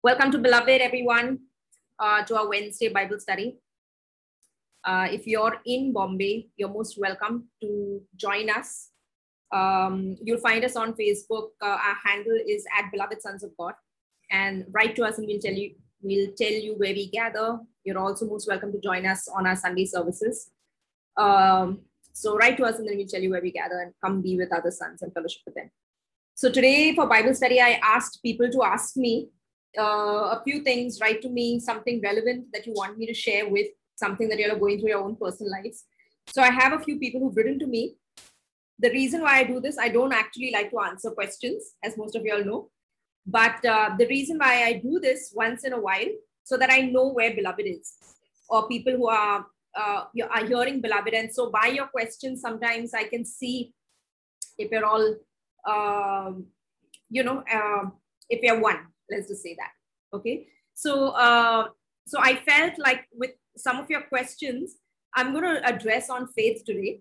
Welcome to Beloved, everyone, to our Wednesday Bible study. If you're in Bombay, you're most welcome to join us. You'll find us on Facebook. Our handle is @BelovedSonsOfGod, and write to us, and we'll tell you where we gather. You're also most welcome to join us on our Sunday services. So write to us, and then we'll tell you where we gather, and come be with other sons and fellowship with them. So today for Bible study, I asked people to ask me a few things. Write to me something relevant that you want me to share with, something that you're going through your own personal lives. So I have a few people who've written to me. The reason why I do this, I don't actually like to answer questions, as most of you all know. But the reason why I do this once in a while, so that I know where Beloved is, or people who are hearing Beloved. And so by your questions, sometimes I can see if you're all, if you're one. Let's just say that. Okay. So, so I felt like with some of your questions, I'm going to address on faith today.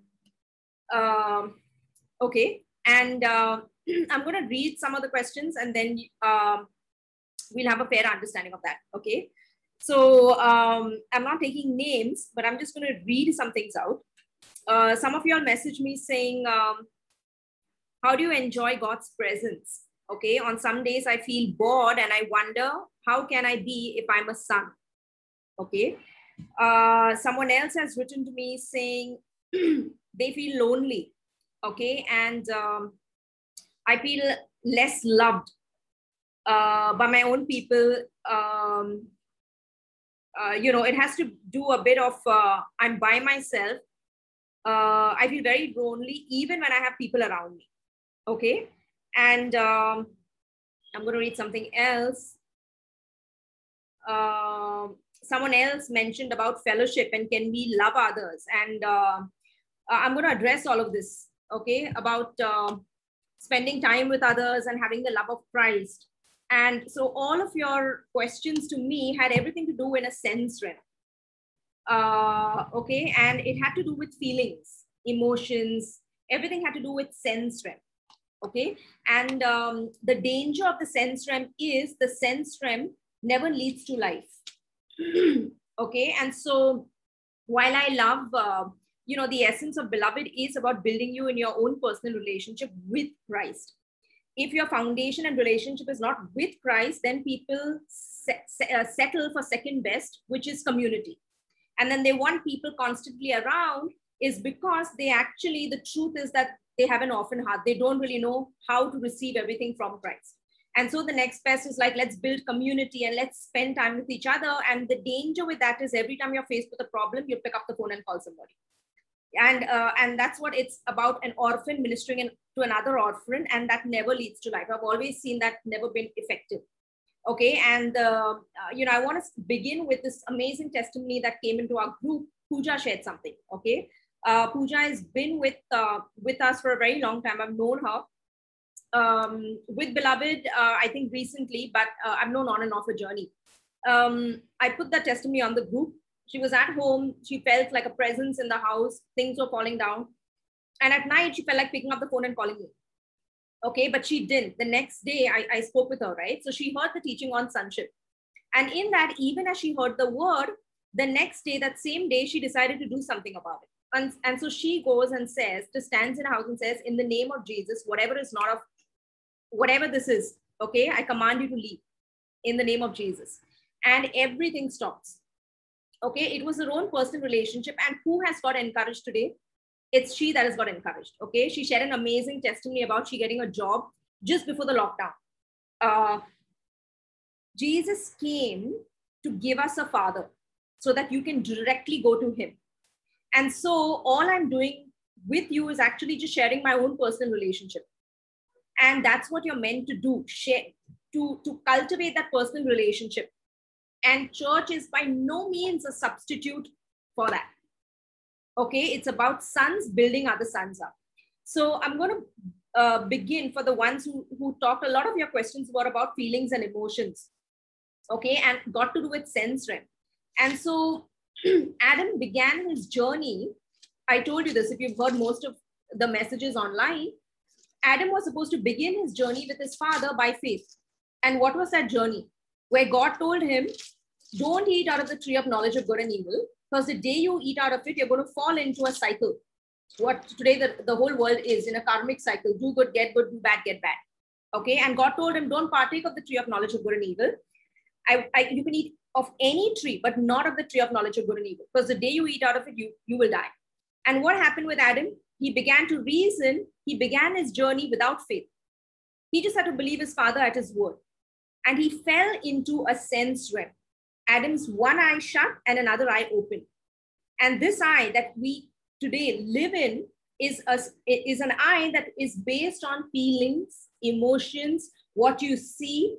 Okay. And I'm going to read some of the questions, and then we'll have a fair understanding of that. Okay. So I'm not taking names, but I'm just going to read some things out. Some of you all messaged me saying, how do you enjoy God's presence? Okay, on some days I feel bored and I wonder, how can I be if I'm a son? Okay, someone else has written to me saying they feel lonely. Okay, and I feel less loved by my own people. It has to do a bit of I'm by myself. I feel very lonely even when I have people around me. Okay. And I'm going to read something else. Someone else mentioned about fellowship and can we love others? And I'm going to address all of this, okay, about spending time with others and having the love of Christ. And so all of your questions to me had everything to do in a sense realm, okay? And it had to do with feelings, emotions, everything had to do with sense realm. Okay, and the danger of the sense realm is the sense realm never leads to life. Okay, and so while I love, the essence of Beloved is about building you in your own personal relationship with Christ. If your foundation and relationship is not with Christ, then people settle for second best, which is community. And then they want people constantly around is because they actually, the truth is that they have an orphan heart. They don't really know how to receive everything from Christ. And so the next best is like, let's build community and let's spend time with each other. And the danger with that is every time you're faced with a problem, you pick up the phone and call somebody. And that's what it's about, an orphan ministering to another orphan, and that never leads to life. I've always seen that, never been effective. Okay, and I want to begin with this amazing testimony that came into our group. Pooja shared something, okay? Pooja has been with us for a very long time. I've known her with Beloved, I think recently, but I've known on and off a journey. I put that testimony on the group. She was at home. She felt like a presence in the house. Things were falling down. And at night, she felt like picking up the phone and calling me. Okay, but she didn't. The next day, I spoke with her, right? So she heard the teaching on sonship. And in that, even as she heard the word, the next day, that same day, she decided to do something about it. And so she goes and says, just stands in a house and says, in the name of Jesus, whatever is not of, whatever this is, okay, I command you to leave in the name of Jesus. And everything stops. Okay, it was her own personal relationship. And who has got encouraged today? It's she that has got encouraged. Okay, she shared an amazing testimony about she getting a job just before the lockdown. Jesus came to give us a father so that you can directly go to him. And so all I'm doing with you is actually just sharing my own personal relationship. And that's what you're meant to do, share, to cultivate that personal relationship. And church is by no means a substitute for that. Okay, it's about sons building other sons up. So I'm going to begin for the ones who talked. A lot of your questions were about feelings and emotions. Okay, and got to do with sense realm. And so Adam began his journey. I told you this, if you've heard most of the messages online, Adam was supposed to begin his journey with his father by faith. And what was that journey? where God told him, don't eat out of the tree of knowledge of good and evil, because the day you eat out of it, you're going to fall into a cycle. What today the whole world is in a karmic cycle. Do good, get good, do bad, get bad. Okay. And God told him, don't partake of the tree of knowledge of good and evil. You can eat of any tree, but not of the tree of knowledge of good and evil. Because the day you eat out of it, you will die. And what happened with Adam? He began to reason. He began his journey without faith. He just had to believe his father at his word. And he fell into a sense realm. Adam's one eye shut and another eye open. And this eye that we today live in is an eye that is based on feelings, emotions, what you see,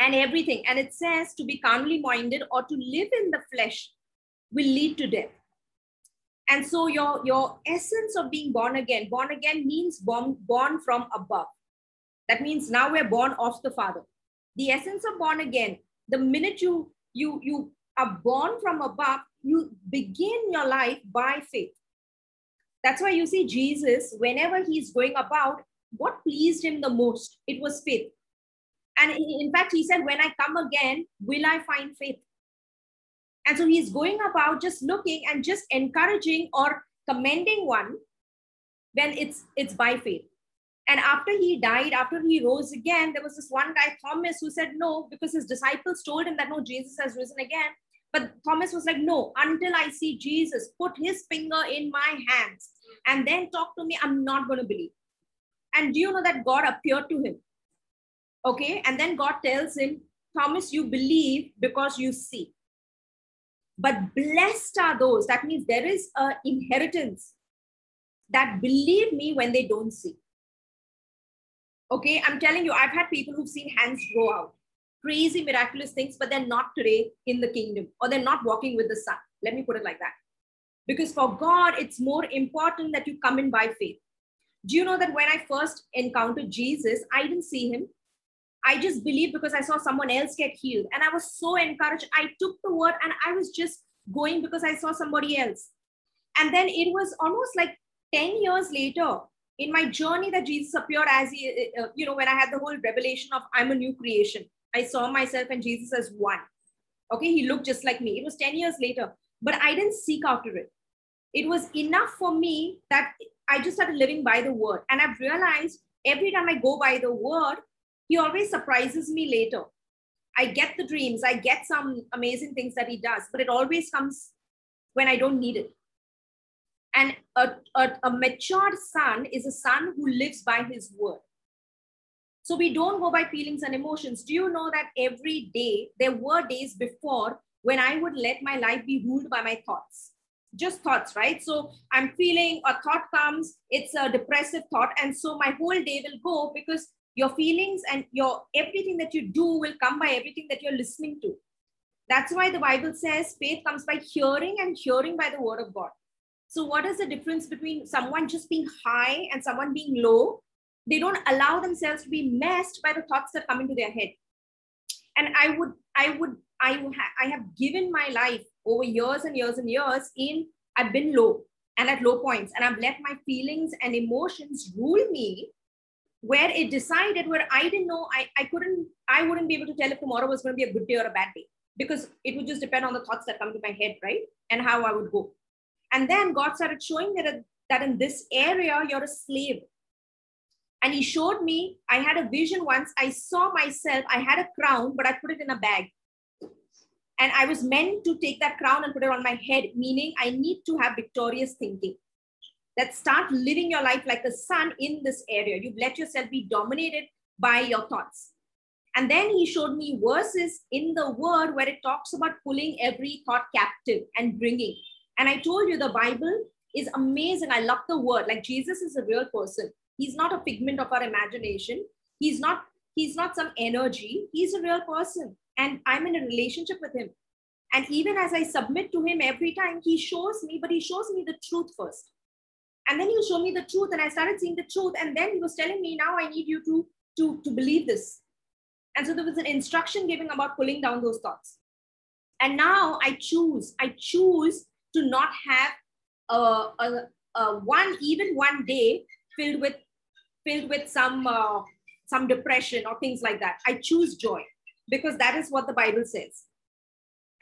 and everything. And it says to be carnally minded or to live in the flesh will lead to death. And so your essence of being born again means born from above. That means now we're born of the Father. The essence of born again, the minute you are born from above, you begin your life by faith. That's why you see Jesus, whenever he's going about, what pleased him the most? It was faith. And in fact, he said, when I come again, will I find faith? And so he's going about just looking and just encouraging or commending one when it's by faith. And after he died, after he rose again, there was this one guy, Thomas, who said no, because his disciples told him that, no, Jesus has risen again. But Thomas was like, no, until I see Jesus put his finger in my hands and then talk to me, I'm not going to believe. And do you know that God appeared to him? Okay. And then God tells him, Thomas, you believe because you see. But blessed are those. That means there is an inheritance that believe me when they don't see. Okay. I'm telling you, I've had people who've seen hands go out. Crazy, miraculous things, but they're not today in the kingdom, or they're not walking with the Son. Let me put it like that. Because for God, it's more important that you come in by faith. Do you know that when I first encountered Jesus, I didn't see him. I just believed because I saw someone else get healed. And I was so encouraged. I took the word and I was just going because I saw somebody else. And then it was almost like 10 years later in my journey that Jesus appeared as, when I had the whole revelation of I'm a new creation. I saw myself and Jesus as one. Okay, he looked just like me. It was 10 years later, but I didn't seek after it. It was enough for me that I just started living by the word. And I've realized every time I go by the word, he always surprises me later. I get the dreams. I get some amazing things that he does, but it always comes when I don't need it. And a matured son is a son who lives by his word. So we don't go by feelings and emotions. Do you know that every day, there were days before when I would let my life be ruled by my thoughts, just thoughts, right? So I'm feeling a thought comes, it's a depressive thought. And so my whole day will go because your feelings and your everything that you do will come by everything that you're listening to. That's why the Bible says faith comes by hearing and hearing by the word of God. So what is the difference between someone just being high and someone being low? They don't allow themselves to be messed by the thoughts that come into their head. And I have given my life over years and years and years in, I've been low and at low points, and I've let my feelings and emotions rule me where it decided where I didn't know, I wouldn't be able to tell if tomorrow was going to be a good day or a bad day, because it would just depend on the thoughts that come to my head, right? And how I would go. And then God started showing that in this area, you're a slave. And he showed me, I had a vision once, I saw myself, I had a crown, but I put it in a bag. And I was meant to take that crown and put it on my head, meaning I need to have victorious thinking. That start living your life like a son in this area. You've let yourself be dominated by your thoughts. And then he showed me verses in the word where it talks about pulling every thought captive and bringing. And I told you the Bible is amazing. I love the word. Like Jesus is a real person. He's not a figment of our imagination. He's not some energy. He's a real person. And I'm in a relationship with him. And even as I submit to him every time, he shows me, but he shows me the truth first. And then he showed me the truth and I started seeing the truth. And then he was telling me, now I need you to believe this. And so there was an instruction given about pulling down those thoughts. And now I choose to not have even one day filled with some depression or things like that. I choose joy. because that is what the Bible says.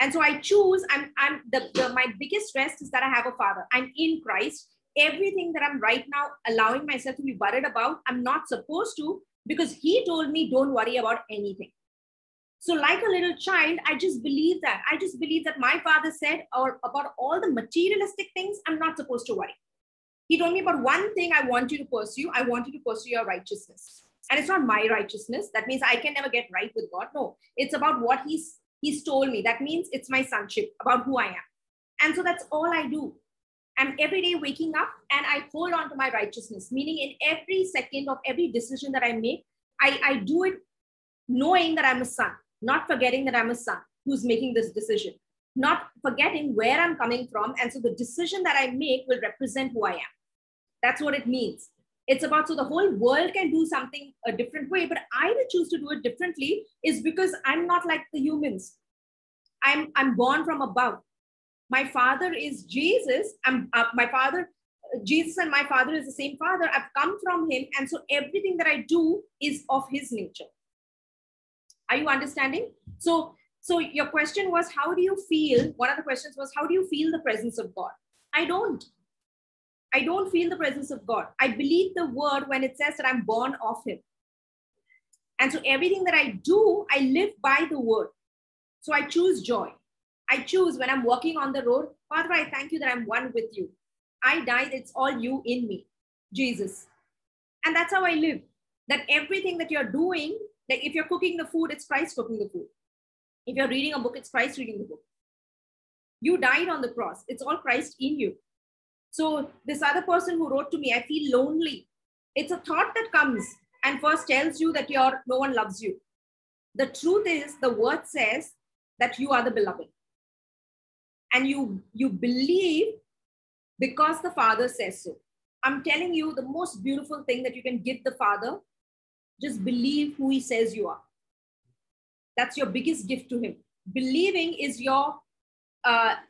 And so I choose, my biggest rest is that I have a father. I'm in Christ. Everything that I'm right now allowing myself to be worried about, I'm not supposed to, because he told me, don't worry about anything. So like a little child, I just believe that. I just believe that my father said about all the materialistic things, I'm not supposed to worry. He told me about one thing I want you to pursue. I want you to pursue your righteousness. And it's not my righteousness. That means I can never get right with God. No, it's about what he's told me. That means it's my sonship, about who I am. And so that's all I do. I'm every day waking up and I hold on to my righteousness, meaning in every second of every decision that I make, I do it knowing that I'm a son, not forgetting that I'm a son who's making this decision, not forgetting where I'm coming from. And so the decision that I make will represent who I am. That's what it means. It's about, so the whole world can do something a different way, but I will choose to do it differently is because I'm not like the humans. I'm born from above. My father is Jesus. Jesus and my father is the same father. I've come from him. And so everything that I do is of his nature. Are you understanding? So your question was, how do you feel? One of the questions was, how do you feel the presence of God? I don't feel the presence of God. I believe the word when it says that I'm born of him. And so everything that I do, I live by the word. So I choose joy. I choose when I'm walking on the road, Father, I thank you that I'm one with you. I died, it's all you in me, Jesus. And that's how I live. That everything that you're doing, like if you're cooking the food, it's Christ cooking the food. If you're reading a book, it's Christ reading the book. You died on the cross. It's all Christ in you. So this other person who wrote to me, I feel lonely. It's a thought that comes and first tells you that no one loves you. The truth is, the word says that you are the beloved. And you believe because the Father says so. I'm telling you, the most beautiful thing that you can give the Father, just believe who he says you are. That's your biggest gift to him. Believing is your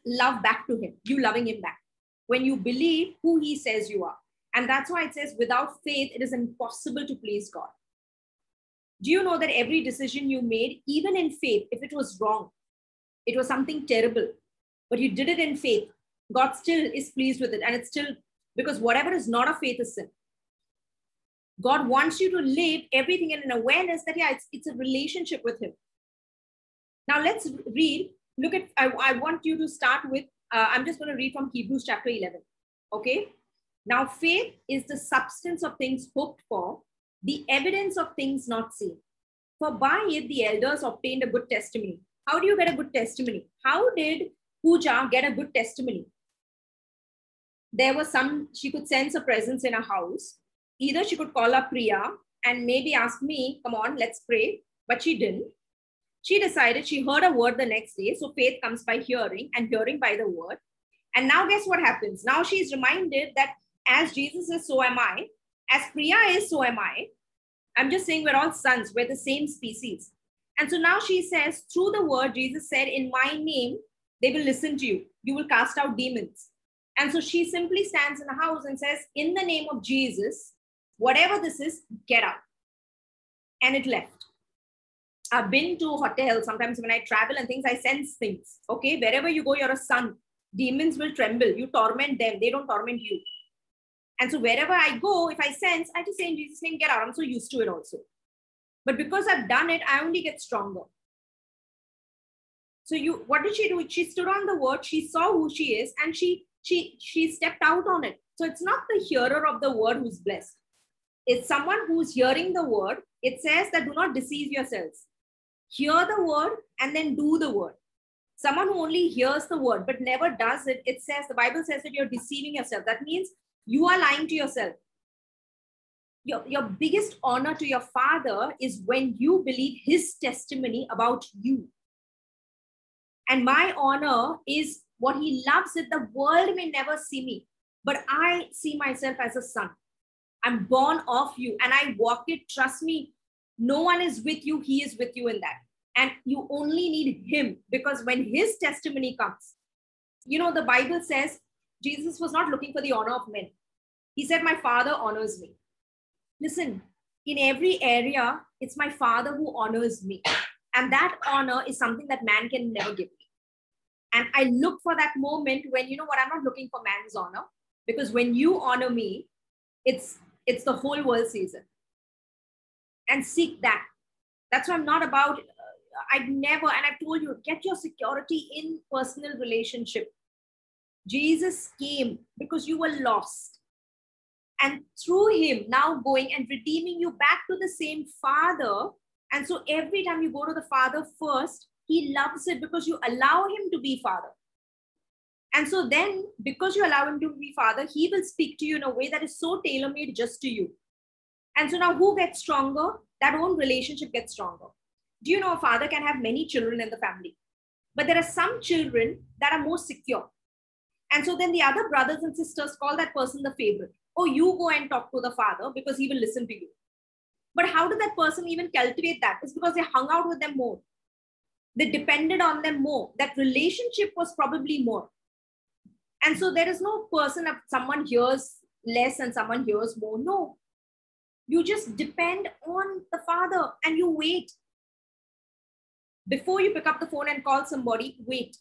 love back to him, you loving him back. When you believe who he says you are. And that's why it says, without faith, it is impossible to please God. Do you know that every decision you made, even in faith, if it was wrong, it was something terrible, but you did it in faith, God still is pleased with it. And it's still, because whatever is not of faith is sin. God wants you to live everything in an awareness that, yeah, it's a relationship with him. Now let's read, look at, I want you to start with, I'm just going to read from Hebrews chapter 11. Okay. Now faith is the substance of things hoped for, the evidence of things not seen. For by it, the elders obtained a good testimony. How do you get a good testimony? How did Pooja get a good testimony? There was she could sense a presence in her house. Either she could call up Priya and maybe ask me, come on, let's pray. But she didn't. She decided she heard a word the next day. So faith comes by hearing and hearing by the word. And now guess what happens? Now she's reminded that as Jesus is, so am I. As Priya is, so am I. I'm just saying we're all sons. We're the same species. And so now she says, through the word, Jesus said, in my name, they will listen to you. You will cast out demons. And so she simply stands in the house and says, in the name of Jesus, whatever this is, get out. And it left. I've been to hotels. Sometimes when I travel and things, I sense things. Okay, wherever you go, you're a son. Demons will tremble. You torment them. They don't torment you. And so wherever I go, if I sense, I just say in Jesus' name, get out. I'm so used to it also. But because I've done it, I only get stronger. So what did she do? She stood on the word. She saw who she is and she stepped out on it. So it's not the hearer of the word who's blessed. It's someone who's hearing the word. It says that do not deceive yourselves. Hear the word and then do the word. Someone who only hears the word but never does it, it says, the Bible says that you're deceiving yourself. That means you are lying to yourself. Your biggest honor to your Father is when you believe his testimony about you. And my honor is what he loves, that the world may never see me, but I see myself as a son. I'm born of you and I walk it. Trust me. No one is with you. He is with you in that. And you only need him, because when his testimony comes, you know, the Bible says Jesus was not looking for the honor of men. He said, my Father honors me. Listen, in every area, it's my Father who honors me. And that honor is something that man can never give me. And I look for that moment when, you know what, I'm not looking for man's honor, because when you honor me, it's the whole world sees it. And seek that. That's what I'm not about. I've never, and I've told you, get your security in personal relationship. Jesus came because you were lost. And through him now going and redeeming you back to the same Father. And so every time you go to the Father first, he loves it because you allow him to be Father. And so then because you allow him to be Father, he will speak to you in a way that is so tailor-made just to you. And so now who gets stronger? That own relationship gets stronger. Do you know a father can have many children in the family? But there are some children that are more secure. And so then the other brothers and sisters call that person the favorite. Oh, you go and talk to the father because he will listen to you. But how did that person even cultivate that? It's because they hung out with them more. They depended on them more. That relationship was probably more. And so there is no person that someone hears less and someone hears more. No. You just depend on the Father and you wait. Before you pick up the phone and call somebody, wait.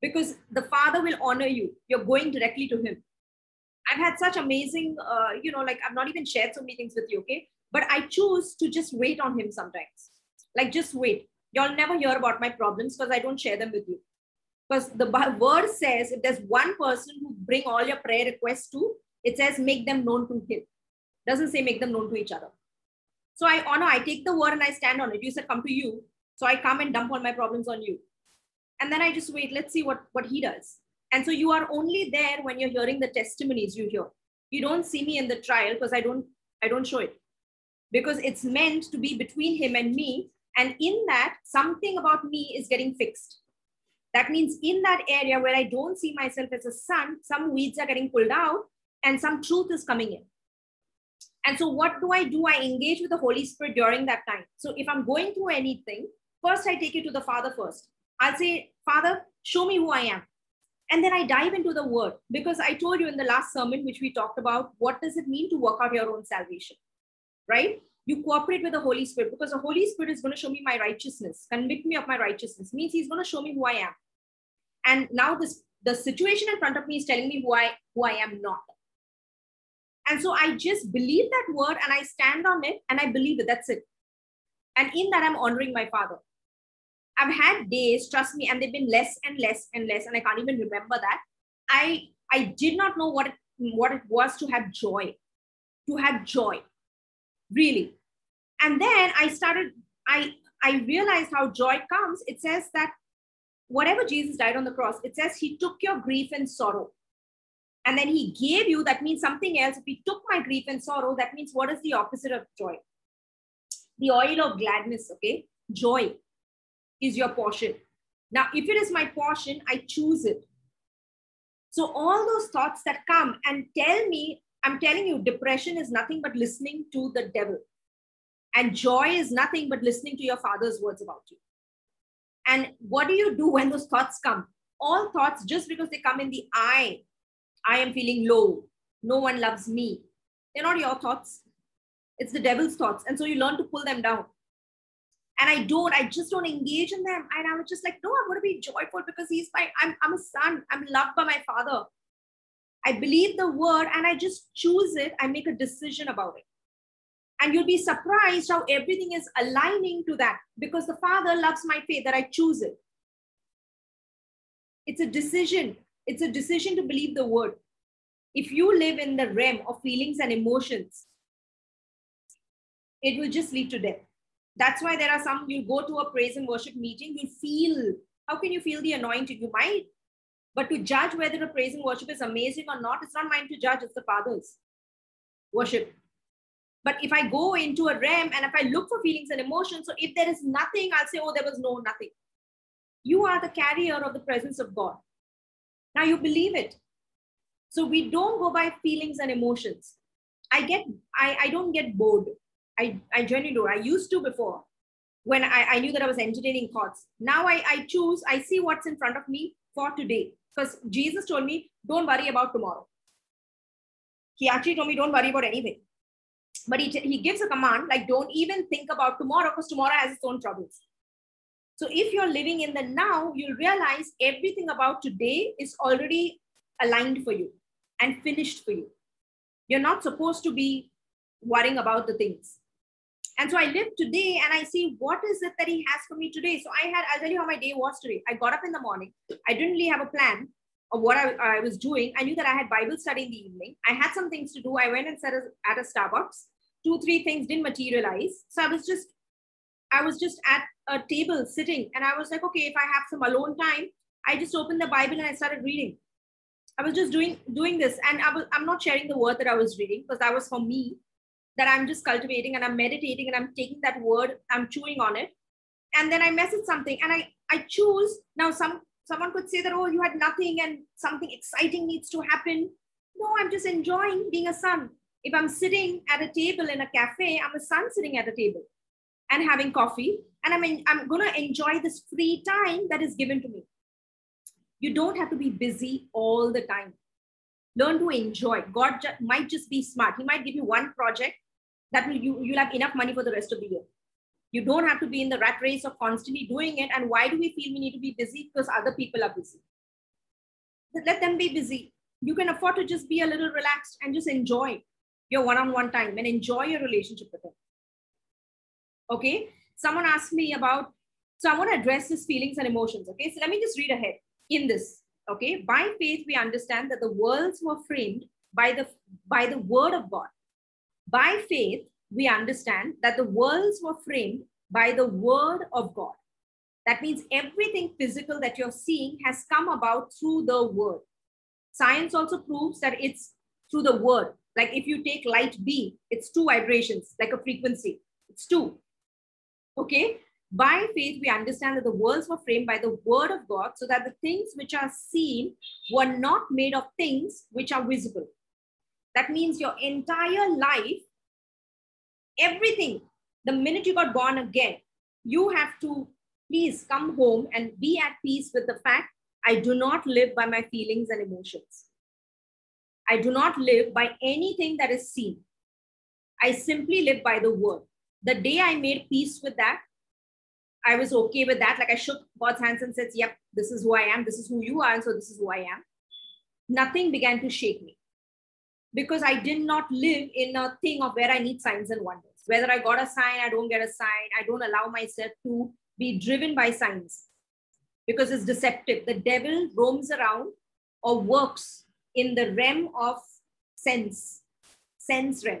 Because the Father will honor you. You're going directly to him. I've had such amazing, I've not even shared so many things with you, okay? But I choose to just wait on him sometimes. Like, just wait. You'll never hear about my problems because I don't share them with you. Because the word says, if there's one person who bring all your prayer requests to, it says, make them known to him. It doesn't say make them known to each other. So I honor, I take the word and I stand on it. You said, come to you. So I come and dump all my problems on you. And then I just wait, let's see what he does. And so you are only there when you're hearing the testimonies you hear. You don't see me in the trial because I don't show it. Because it's meant to be between him and me. And in that, something about me is getting fixed. That means in that area where I don't see myself as a son, some weeds are getting pulled out and some truth is coming in. And so what do? I engage with the Holy Spirit during that time. So if I'm going through anything, first I take it to the Father first. I'll say, Father, show me who I am. And then I dive into the word, because I told you in the last sermon, which we talked about, what does it mean to work out your own salvation, right? You cooperate with the Holy Spirit because the Holy Spirit is going to show me my righteousness, convict me of my righteousness, means he's going to show me who I am. And now the situation in front of me is telling me who I am not. And so I just believe that word and I stand on it and I believe it, that's it. And in that I'm honoring my Father. I've had days, trust me, and they've been less and less and less, and I can't even remember that. I did not know what it was to have joy, really. And then I realized how joy comes. It says that whatever Jesus died on the cross, it says he took your grief and sorrow. And then he gave you, that means something else. If he took my grief and sorrow, that means what is the opposite of joy? The oil of gladness, okay? Joy is your portion. Now, if it is my portion, I choose it. So all those thoughts that come and tell me, I'm telling you, depression is nothing but listening to the devil. And joy is nothing but listening to your Father's words about you. And what do you do when those thoughts come? All thoughts, just because they come in the eye, I am feeling low. No one loves me. They're not your thoughts. It's the devil's thoughts. And so you learn to pull them down. And I just don't engage in them. And I was just like, no, I'm going to be joyful because I'm a son. I'm loved by my Father. I believe the word and I just choose it. I make a decision about it. And you'll be surprised how everything is aligning to that, because the Father loves my faith that I choose it. It's a decision. It's a decision to believe the word. If you live in the realm of feelings and emotions, it will just lead to death. That's why there are some, you go to a praise and worship meeting, you feel, how can you feel the anointing? You might, but to judge whether a praise and worship is amazing or not, it's not mine to judge, it's the Father's worship. But if I go into a realm and if I look for feelings and emotions, so if there is nothing, I'll say, oh, there was no nothing. You are the carrier of the presence of God. Now you believe it. So we don't go by feelings and emotions. I don't get bored. I generally do. I used to before when I knew that I was entertaining thoughts. Now I choose, I see what's in front of me for today. Because Jesus told me, don't worry about tomorrow. He actually told me, don't worry about anything. But he gives a command like, don't even think about tomorrow, because tomorrow has its own troubles. So if you're living in the now, you'll realize everything about today is already aligned for you and finished for you. You're not supposed to be worrying about the things. And so I live today and I see what is it that he has for me today. So I'll tell you how my day was today. I got up in the morning. I didn't really have a plan of what I was doing. I knew that I had Bible study in the evening. I had some things to do. I went and sat at a Starbucks. 2-3 things didn't materialize. So I was just at a table sitting, and I was like, okay, if I have some alone time, I just opened the Bible and I started reading. I was just doing this, and I'm not sharing the word that I was reading, because that was for me, that I'm just cultivating and I'm meditating and I'm taking that word, I'm chewing on it. And then I messaged something, and I choose. Now someone could say that, oh, you had nothing and something exciting needs to happen. No, I'm just enjoying being a son. If I'm sitting at a table in a cafe, I'm a son sitting at a table and having coffee. And I'm going to enjoy this free time that is given to me. You don't have to be busy all the time. Learn to enjoy. God might just be smart. He might give you one project that you'll have enough money for the rest of the year. You don't have to be in the rat race of constantly doing it. And why do we feel we need to be busy? Because other people are busy. But let them be busy. You can afford to just be a little relaxed and just enjoy your one-on-one time and enjoy your relationship with them. Okay. Someone asked me about, so I want to address these feelings and emotions. Okay. So let me just read ahead in this. Okay. By faith, we understand that the worlds were framed by the word of God. By faith, we understand that the worlds were framed by the word of God. That means everything physical that you're seeing has come about through the word. Science also proves that it's through the word. Like if you take light B, it's 2 vibrations, like a frequency. It's 2. Okay. By faith, we understand that the worlds were framed by the word of God, so that the things which are seen were not made of things which are visible. That means your entire life, everything, the minute you got born again, you have to please come home and be at peace with the fact, I do not live by my feelings and emotions. I do not live by anything that is seen. I simply live by the word. The day I made peace with that, I was okay with that. Like I shook God's hands and said, yep, this is who I am. This is who you are. And so this is who I am. Nothing began to shake me, because I did not live in a thing of where I need signs and wonders. Whether I got a sign, I don't get a sign. I don't allow myself to be driven by signs, because it's deceptive. The devil roams around or works in the realm of sense realm.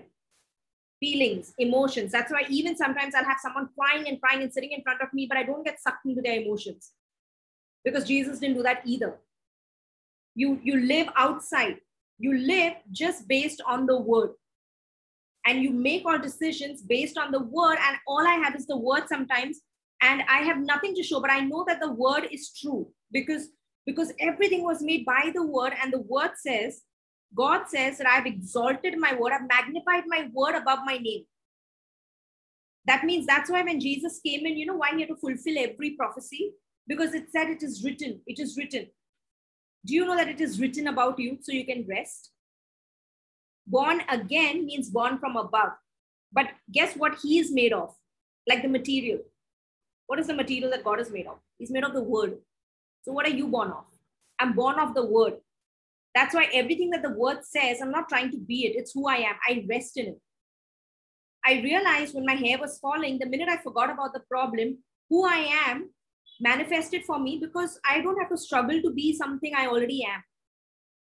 Feelings, emotions. That's why even sometimes I'll have someone crying and sitting in front of me, but I don't get sucked into their emotions, because Jesus didn't do that either. You live outside. You live just based on the word, and you make all decisions based on the word. And all I have is the word sometimes, and I have nothing to show, but I know that the word is true, because everything was made by the word. And the word says, God says that I've exalted my word. I've magnified my word above my name. That means that's why when Jesus came in, you know why he had to fulfill every prophecy? Because it said it is written. It is written. Do you know that it is written about you, so you can rest? Born again means born from above. But guess what he is made of? Like the material. What is the material that God is made of? He's made of the word. So what are you born of? I'm born of the word. That's why everything that the word says, I'm not trying to be it. It's who I am. I rest in it. I realized when my hair was falling, the minute I forgot about the problem, who I am manifested for me, because I don't have to struggle to be something I already am.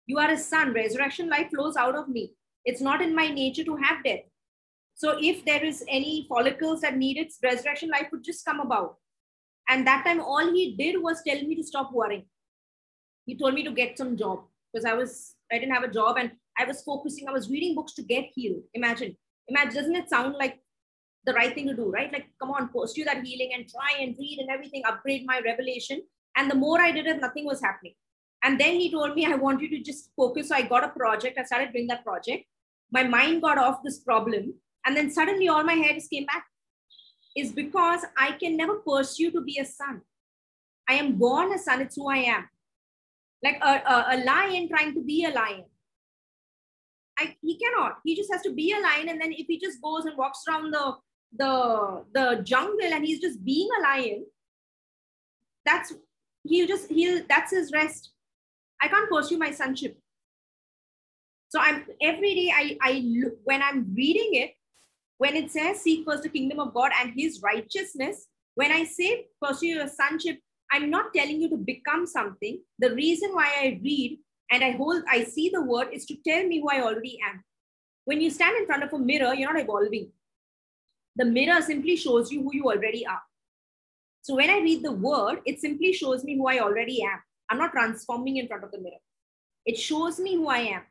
You are a son. Resurrection life flows out of me. It's not in my nature to have death. So if there is any follicles that need it, resurrection life would just come about. And that time, all he did was tell me to stop worrying. He told me to get some job. Because I didn't have a job, and I was focusing, I was reading books to get healed. Imagine, doesn't it sound like the right thing to do, right? Like, come on, pursue that healing and try and read and everything, upgrade my revelation. And the more I did it, nothing was happening. And then he told me, I want you to just focus. So I got a project. I started doing that project. My mind got off this problem. And then suddenly all my hair just came back. It's because I can never pursue to be a son. I am born a son. It's who I am. Like a lion trying to be a lion. He cannot. He just has to be a lion, and then if he just goes and walks around the jungle and he's just being a lion, that's his rest. I can't pursue my sonship. So every day I look, when I'm reading it, when it says seek first the kingdom of God and his righteousness, when I say pursue your sonship, I'm not telling you to become something. The reason why I read and I see the word is to tell me who I already am. When you stand in front of a mirror, you're not evolving. The mirror simply shows you who you already are. So when I read the word, it simply shows me who I already am. I'm not transforming in front of the mirror. It shows me who I am.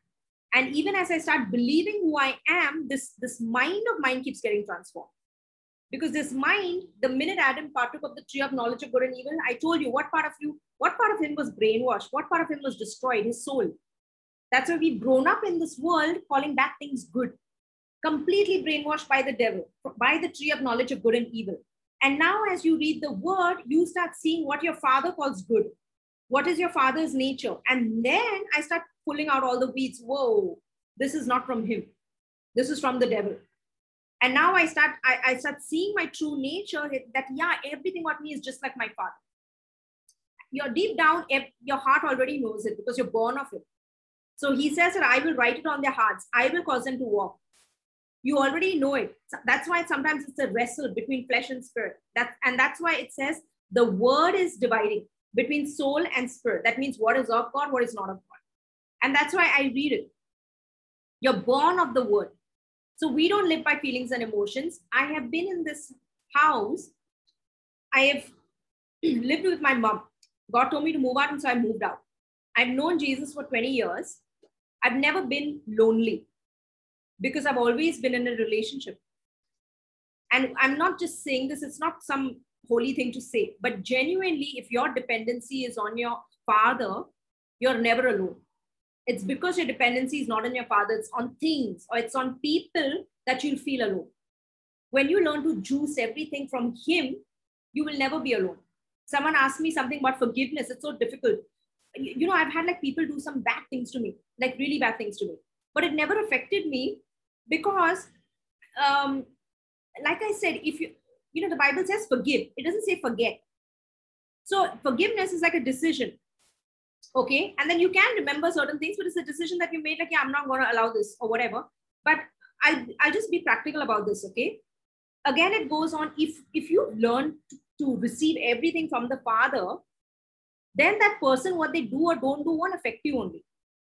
And even as I start believing who I am, this mind of mine keeps getting transformed. Because this mind, the minute Adam partook of the tree of knowledge of good and evil, I told you what part of him was brainwashed? What part of him was destroyed? His soul. That's why we've grown up in this world calling bad things good. Completely brainwashed by the devil, by the tree of knowledge of good and evil. And now as you read the word, you start seeing what your father calls good. What is your father's nature? And then I start pulling out all the weeds. Whoa, this is not from him. This is from the devil. And now I start seeing my true nature, that yeah, everything about me is just like my father. You're deep down, your heart already knows it because you're born of it. So he says that I will write it on their hearts. I will cause them to walk. You already know it. That's why sometimes it's a wrestle between flesh and spirit. That's why it says the word is dividing between soul and spirit. That means what is of God, what is not of God. And that's why I read it. You're born of the word. So we don't live by feelings and emotions. I have been in this house. I have lived with my mom. God told me to move out, and so I moved out. I've known Jesus for 20 years. I've never been lonely because I've always been in a relationship. And I'm not just saying this, it's not some holy thing to say, but genuinely, if your dependency is on your father, you're never alone. It's because your dependency is not on your father, it's on things or it's on people that you'll feel alone. When you learn to juice everything from him, you will never be alone. Someone asked me something about forgiveness. It's so difficult. You know, I've had like people do some bad things to me, like really bad things to me, but it never affected me because like I said, if you know, the Bible says forgive, it doesn't say forget. So forgiveness is like a decision. Okay, and then you can remember certain things, but it's a decision that you made, like, yeah, I'm not going to allow this or whatever, but I'll just be practical about this, okay? Again, it goes on, if you learn to receive everything from the Father, then that person, what they do or don't do won't affect you only.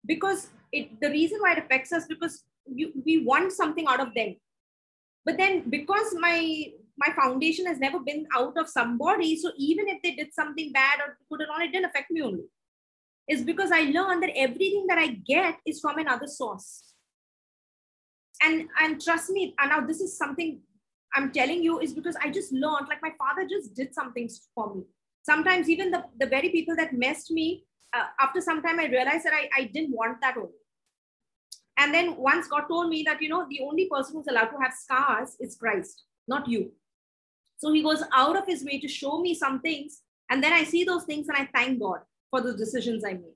Because the reason why it affects us, because we want something out of them. But then because my foundation has never been out of somebody, so even if they did something bad or put it on, it didn't affect me only. Is because I learned that everything that I get is from another source. And trust me, and now this is something I'm telling you is because I just learned, like my father just did something for me. Sometimes even the very people that messed me, after some time I realized that I didn't want that only. And then once God told me that, you know, the only person who's allowed to have scars is Christ, not you. So he goes out of his way to show me some things. And then I see those things and I thank God for the decisions I made.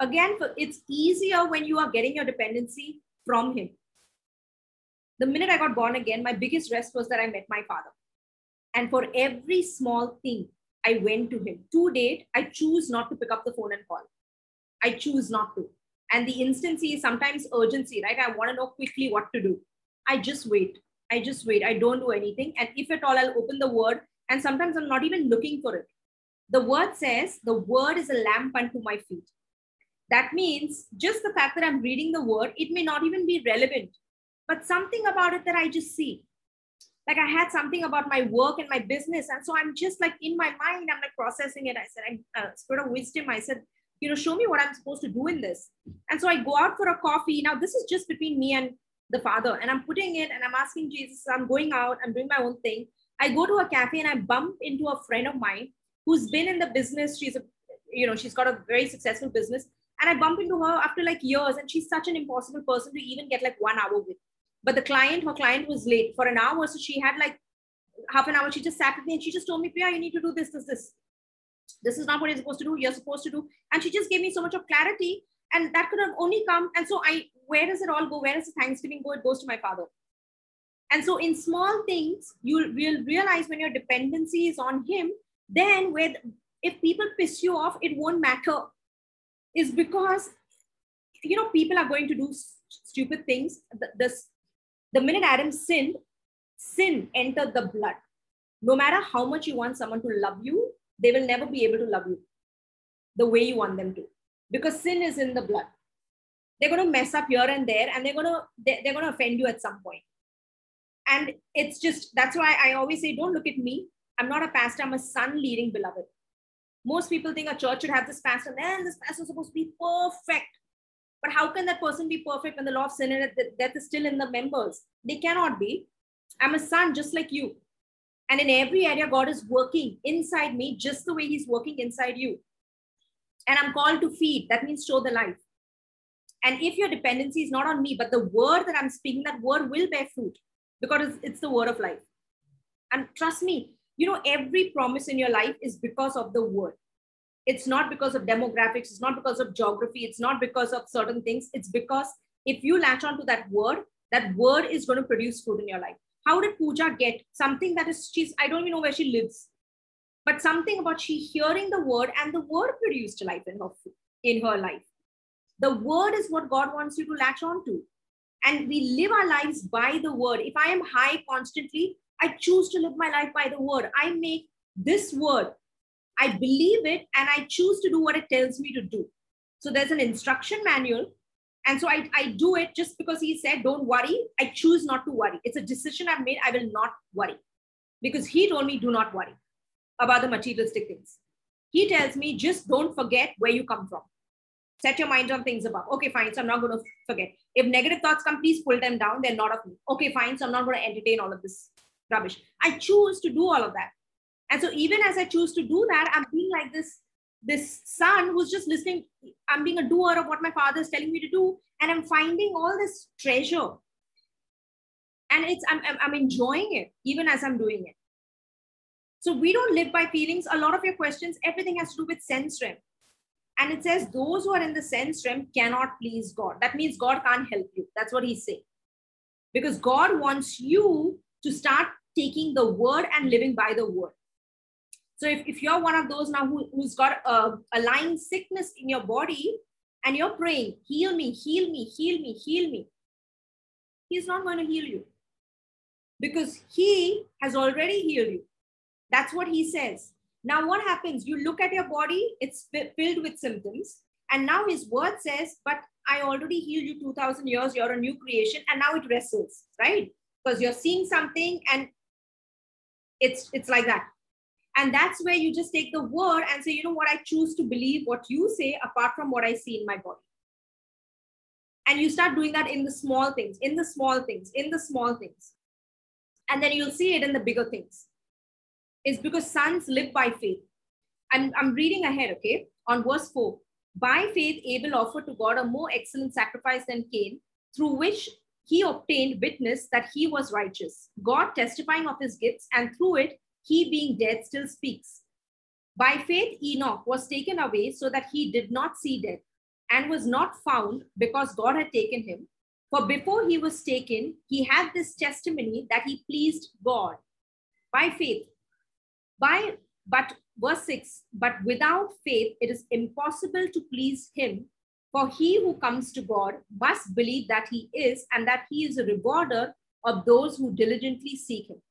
Again, it's easier when you are getting your dependency from him. The minute I got born again, my biggest rest was that I met my father. And for every small thing, I went to him. To date, I choose not to pick up the phone and call. I choose not to. And the instancy is sometimes urgency, right? I want to know quickly what to do. I just wait. I just wait. I don't do anything. And if at all, I'll open the word. And sometimes I'm not even looking for it. The word says, the word is a lamp unto my feet. That means just the fact that I'm reading the word, it may not even be relevant, but something about it that I just see. Like I had something about my work and my business. And so I'm just like in my mind, I'm like processing it. I said, spirit of wisdom, I said, you know, show me what I'm supposed to do in this. And so I go out for a coffee. Now this is just between me and the Father. And I'm putting it and I'm asking Jesus, I'm going out, I'm doing my own thing. I go to a cafe and I bump into a friend of mine who's been in the business. She's got a very successful business. And I bump into her after like years, and she's such an impossible person to even get like 1 hour with. But her client was late for an hour. So she had like half an hour. She just sat with me and she just told me, Priya, you need to do this, this, this. This is not what you're supposed to do. You're supposed to do. And she just gave me so much of clarity. And that could have only come. And so where does it all go? Where does the Thanksgiving go? It goes to my Father. And so in small things, you will realize when your dependency is on Him, then if people piss you off, it won't matter. It's because, you know, people are going to do stupid things. The minute Adam sinned, sin entered the blood. No matter how much you want someone to love you, they will never be able to love you the way you want them to, because sin is in the blood. They're going to mess up here and there, and they're going to offend you at some point. And it's just, that's why I always say, don't look at me. I'm not a pastor. I'm a son leading Beloved. Most people think a church should have this pastor, and this pastor is supposed to be perfect. But how can that person be perfect when the law of sin and death is still in the members? They cannot be. I'm a son just like you. And in every area, God is working inside me just the way He's working inside you. And I'm called to feed. That means show the life. And if your dependency is not on me, but the word that I'm speaking, that word will bear fruit, because it's the word of life. And trust me, you know, every promise in your life is because of the word. It's not because of demographics. It's not because of geography. It's not because of certain things. It's because if you latch onto that word is going to produce fruit in your life. How did Pooja get something that is, I don't even know where she lives, but something about she hearing the word, and the word produced life in her life. The word is what God wants you to latch onto. And we live our lives by the word. If I am high constantly, I choose to live my life by the word. I make this word. I believe it, and I choose to do what it tells me to do. So there's an instruction manual. And so I do it just because He said, don't worry. I choose not to worry. It's a decision I've made. I will not worry, because He told me, do not worry about the materialistic things. He tells me, just don't forget where you come from. Set your mind on things above. Okay, fine. So I'm not going to forget. If negative thoughts come, please pull them down. They're not of me. Okay, fine. So I'm not going to entertain all of this rubbish. I choose to do all of that. And so even as I choose to do that, I'm being like this son who's just listening. I'm being a doer of what my Father is telling me to do. And I'm finding all this treasure. And I'm enjoying it even as I'm doing it. So we don't live by feelings. A lot of your questions, everything has to do with sense realm. And it says those who are in the sense realm cannot please God. That means God can't help you. That's what He's saying. Because God wants you to start taking the word and living by the word. So if you're one of those now who's got a lying sickness in your body, and you're praying, heal me, heal me, heal me, heal me, He's not going to heal you, because He has already healed you. That's what He says. Now, what happens? You look at your body, it's filled with symptoms. And now His word says, but I already healed you 2000 years, you're a new creation. And now it wrestles, right? Because you're seeing something and it's like that. And that's where you just take the word and say, you know what, I choose to believe what you say apart from what I see in my body. And you start doing that in the small things, in the small things, in the small things. And then you'll see it in the bigger things. It's because sons live by faith. I'm reading ahead, okay, on verse 4. By faith, Abel offered to God a more excellent sacrifice than Cain, through which he obtained witness that he was righteous, God testifying of his gifts, and through it, he being dead still speaks. By faith, Enoch was taken away so that he did not see death, and was not found because God had taken him. For before he was taken, he had this testimony that he pleased God. By faith. But verse 6, but without faith, it is impossible to please him. For he who comes to God must believe that he is, and that he is a rewarder of those who diligently seek him.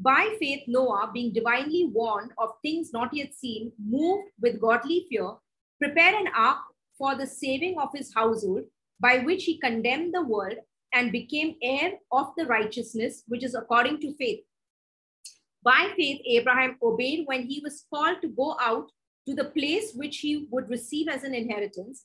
By faith, Noah, being divinely warned of things not yet seen, moved with godly fear, prepared an ark for the saving of his household, by which he condemned the world and became heir of the righteousness, which is according to faith. By faith, Abraham obeyed when he was called to go out to the place which he would receive as an inheritance,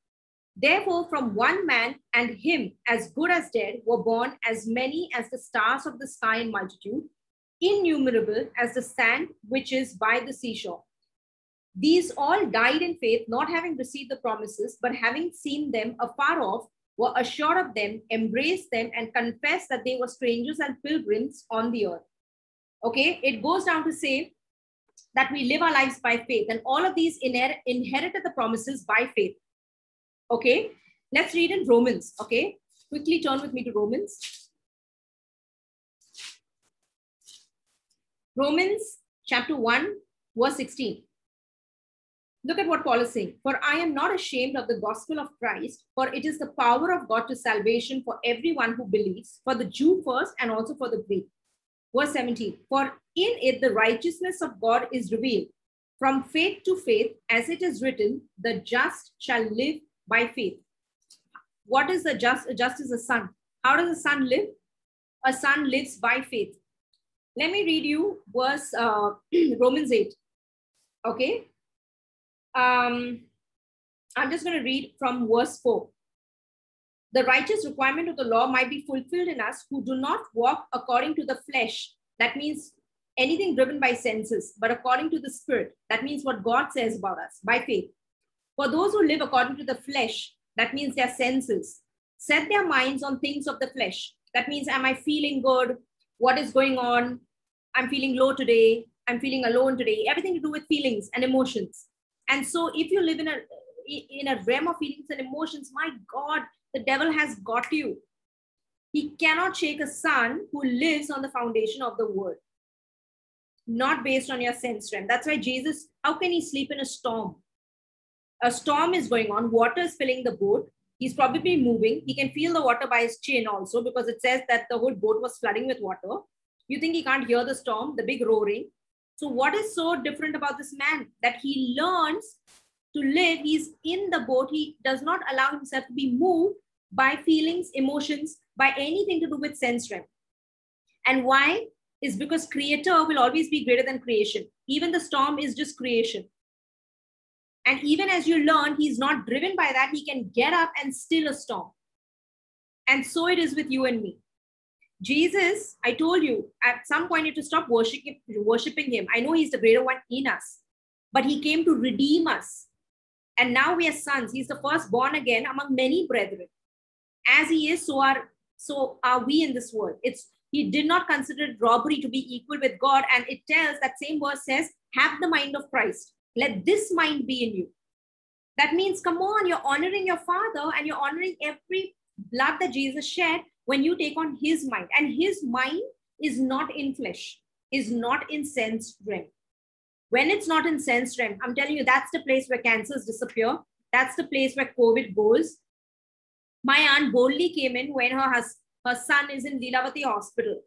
Therefore, from one man, and him as good as dead, were born as many as the stars of the sky in multitude, innumerable as the sand which is by the seashore. These all died in faith, not having received the promises, but having seen them afar off, were assured of them, embraced them, and confessed that they were strangers and pilgrims on the earth. Okay, it goes down to say that we live our lives by faith, and all of these inherited the promises by faith. Okay, let's read in Romans. Okay, quickly turn with me to Romans. Romans chapter 1, verse 16. Look at what Paul is saying. For I am not ashamed of the gospel of Christ, for it is the power of God to salvation for everyone who believes, for the Jew first and also for the Greek. Verse 17, for in it the righteousness of God is revealed from faith to faith, as it is written, the just shall live by faith. What is the just? Just is the Son. How does the Son live? A Son lives by faith. Let me read you verse Romans 8. Okay. I'm just going to read from verse 4. The righteous requirement of the law might be fulfilled in us who do not walk according to the flesh. That means anything driven by senses, but according to the Spirit. That means what God says about us by faith. For those who live according to the flesh, that means their senses, set their minds on things of the flesh. That means, am I feeling good? What is going on? I'm feeling low today. I'm feeling alone today. Everything to do with feelings and emotions. And so if you live in a realm of feelings and emotions, my God, the devil has got you. He cannot shake a son who lives on the foundation of the word, not based on your sense realm. That's why Jesus, how can he sleep in a storm? A storm is going on. Water is filling the boat. He's probably moving. He can feel the water by his chin also, because it says that the whole boat was flooding with water. You think he can't hear the storm, the big roaring? So what is so different about this man? That he learns to live. He's in the boat. He does not allow himself to be moved by feelings, emotions, by anything to do with sense realm. And why? Is because creator will always be greater than creation. Even the storm is just creation. And even as you learn, he's not driven by that. He can get up and still a storm. And so it is with you and me. Jesus, I told you, at some point you have to stop worshiping him. I know he's the greater one in us, but he came to redeem us. And now we are sons. He's the first born again among many brethren. As he is, so are we in this world. He did not consider robbery to be equal with God. And it tells, that same verse says, have the mind of Christ. Let this mind be in you. That means, come on, you're honoring your Father and you're honoring every blood that Jesus shed when you take on his mind. And his mind is not in flesh, is not in sense realm. When it's not in sense realm, I'm telling you, that's the place where cancers disappear. That's the place where COVID goes. My aunt boldly came in when her son is in Leelavati hospital.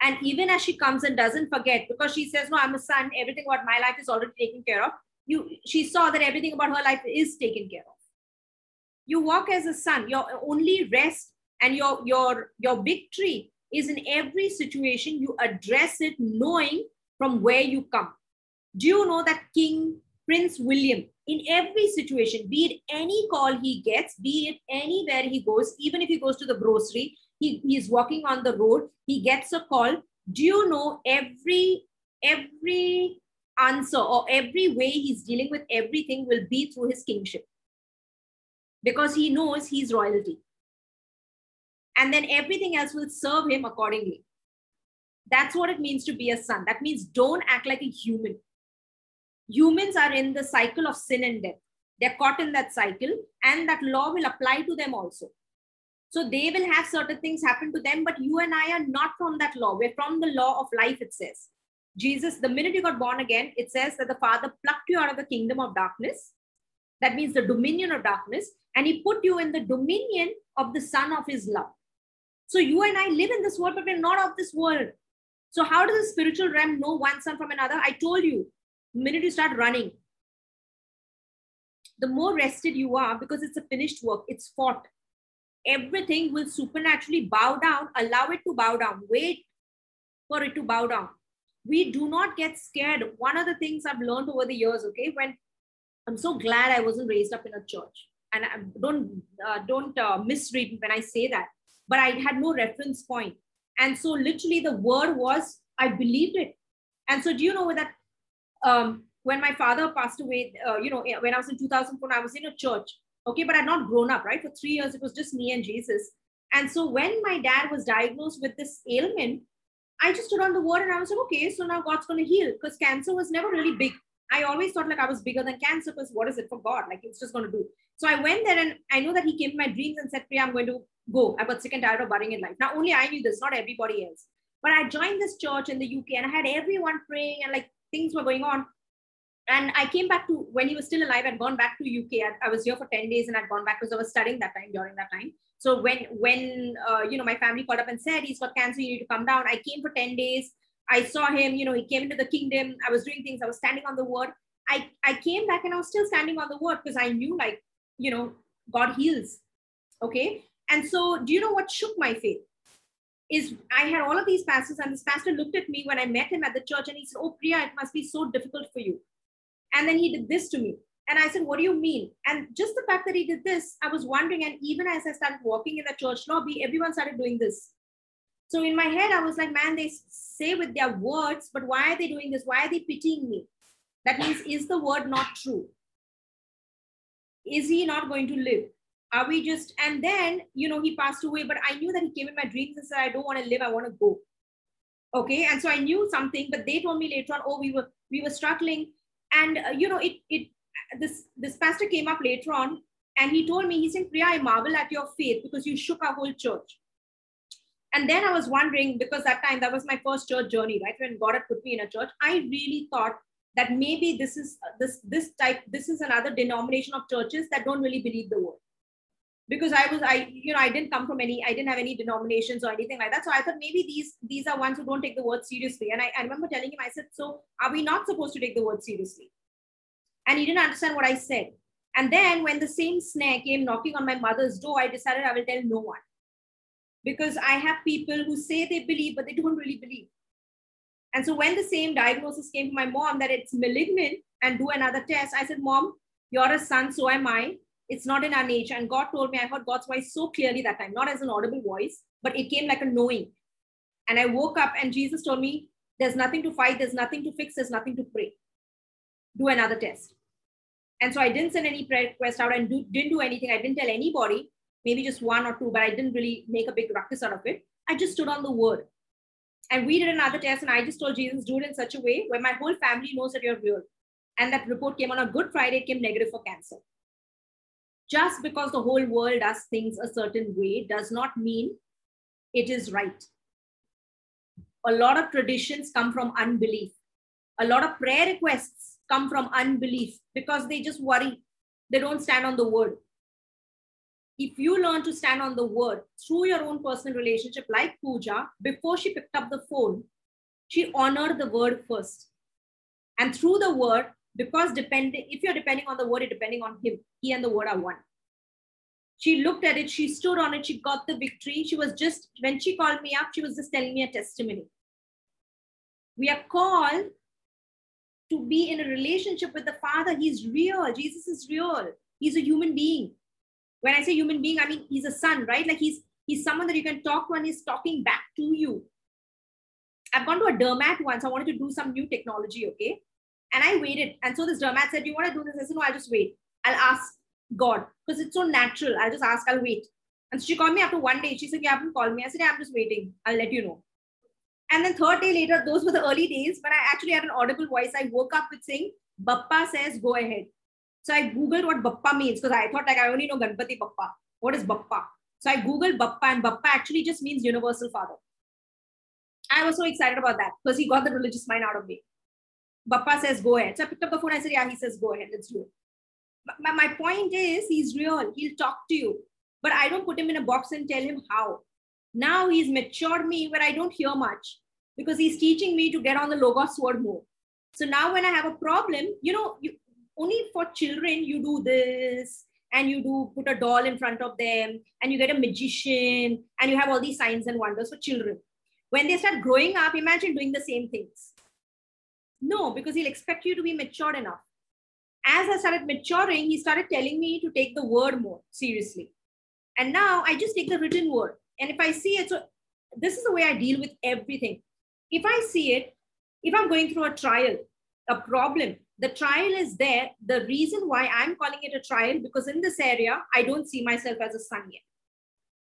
And even as she comes and doesn't forget, because she says, no, I'm a son. Everything about my life is already taken care of. She saw that everything about her life is taken care of. You walk as a son. Your only rest and your victory is in every situation. You address it knowing from where you come. Do you know that Prince William, in every situation, be it any call he gets, be it anywhere he goes, even if he goes to the grocery, he's walking on the road, he gets a call. Do you know every answer or every way he's dealing with everything will be through his kingship? Because he knows he's royalty. And then everything else will serve him accordingly. That's what it means to be a son. That means don't act like a human. Humans are in the cycle of sin and death. They're caught in that cycle, and that law will apply to them also. So they will have certain things happen to them, but you and I are not from that law. We're from the law of life, it says. Jesus, the minute you got born again, it says that the Father plucked you out of the kingdom of darkness. That means the dominion of darkness. And he put you in the dominion of the Son of his love. So you and I live in this world, but we're not of this world. So how does the spiritual realm know one son from another? I told you, the minute you start running, the more rested you are, because it's a finished work. It's fought. Everything will supernaturally bow down. Allow it to bow down. Wait for it to bow down. We do not get scared. One of the things I've learned over the years, okay, when I'm so glad I wasn't raised up in a church. and don't misread when I say that, but I had no reference point. And so literally the word was, I believed it. And so do you know that when my father passed away, when I was in 2004, I was in a church, okay, but I had not grown up, right? For 3 years, it was just me and Jesus. And so when my dad was diagnosed with this ailment, I just stood on the word and I was like, okay, so now God's going to heal, because cancer was never really big. I always thought like I was bigger than cancer, because what is it for God? Like it's just going to do. So I went there and I know that he came to my dreams and said, Priya, I'm going to go. I got sick and tired of burning in life. Now only I knew this, not everybody else. But I joined this church in the UK and I had everyone praying and like things were going on. And I came back to, when he was still alive, I'd gone back to UK. I was here for 10 days and I'd gone back because I was studying that time, during that time. So when my family called up and said, he's got cancer, you need to come down. I came for 10 days. I saw him, he came into the kingdom. I was doing things. I was standing on the word. I came back and I was still standing on the word because I knew God heals. Okay. And so do you know what shook my faith? Is I had all of these pastors, and this pastor looked at me when I met him at the church and he said, oh, Priya, it must be so difficult for you. And then he did this to me. And I said, what do you mean? And just the fact that he did this, I was wondering. And even as I started walking in the church lobby, everyone started doing this. So in my head, I was like, man, they say with their words, but why are they doing this? Why are they pitying me? That means, is the word not true? Is he not going to live? Are we just, and then, he passed away, but I knew that he came in my dreams and said, I don't want to live, I want to go. Okay. And so I knew something, but they told me later on, oh, we were struggling. And this pastor came up later on and he told me, he said, Priya, I marvel at your faith because you shook our whole church. And then I was wondering, because that time, that was my first church journey, right? When God had put me in a church, I really thought that maybe this is another denomination of churches that don't really believe the word. Because I didn't come from I didn't have any denominations or anything like that. So I thought maybe these are ones who don't take the word seriously. And I remember telling him, I said, so are we not supposed to take the word seriously? And he didn't understand what I said. And then when the same snare came knocking on my mother's door, I decided I will tell no one. Because I have people who say they believe, but they don't really believe. And so when the same diagnosis came to my mom that it's malignant and do another test, I said, Mom, you're a son, so am I. It's not in our nature. And God told me, I heard God's voice so clearly that time, not as an audible voice, but it came like a knowing. And I woke up and Jesus told me, there's nothing to fight. There's nothing to fix. There's nothing to pray. Do another test. And so I didn't send any prayer request out and didn't do anything. I didn't tell anybody, maybe just one or two, but I didn't really make a big ruckus out of it. I just stood on the word. And we did another test. And I just told Jesus, do it in such a way where my whole family knows that you're real. And that report came on a Good Friday, came negative for cancer. Just because the whole world does things a certain way does not mean it is right. A lot of traditions come from unbelief. A lot of prayer requests come from unbelief because they just worry. They don't stand on the word. If you learn to stand on the word through your own personal relationship, like Pooja, before she picked up the phone, she honored the word first. And through the word, because if you're depending on the word, you're depending on him. He and the word are one. She looked at it. She stood on it. She got the victory. She was just, when she called me up, she was just telling me a testimony. We are called to be in a relationship with the Father. He's real. Jesus is real. He's a human being. When I say human being, I mean, he's a son, right? Like he's someone that you can talk to and he's talking back to you. I've gone to a dermat once. I wanted to do some new technology, okay? And I waited. And so this dermat said, do you want to do this? I said, no, I'll just wait. I'll ask God because it's so natural. I'll just ask, I'll wait. And so she called me after one day. She said, you haven't called me. I said, yeah, I'm just waiting. I'll let you know. And then third day later, those were the early days, but I actually had an audible voice. I woke up with saying, Bappa says, go ahead. So I Googled what Bappa means because I thought like I only know Ganpati Bappa. What is Bappa? So I Googled Bappa and Bappa actually just means universal father. I was so excited about that because he got the religious mind out of me. Bappa says, go ahead. So I picked up the phone. I said, yeah, he says, go ahead. Let's do it. My point is, he's real. He'll talk to you. But I don't put him in a box and tell him how. Now he's matured me where I don't hear much because he's teaching me to get on the Logos word more. So now when I have a problem, only for children, you do this and you do put a doll in front of them and you get a magician and you have all these signs and wonders for children. When they start growing up, imagine doing the same things. No, because he'll expect you to be matured enough. as I started maturing, he started telling me to take the word more seriously. And now I just take the written word. And if I see it, so this is the way I deal with everything. If I see it, if I'm going through a trial, a problem, the trial is there. The reason why I'm calling it a trial, because in this area, I don't see myself as a son yet.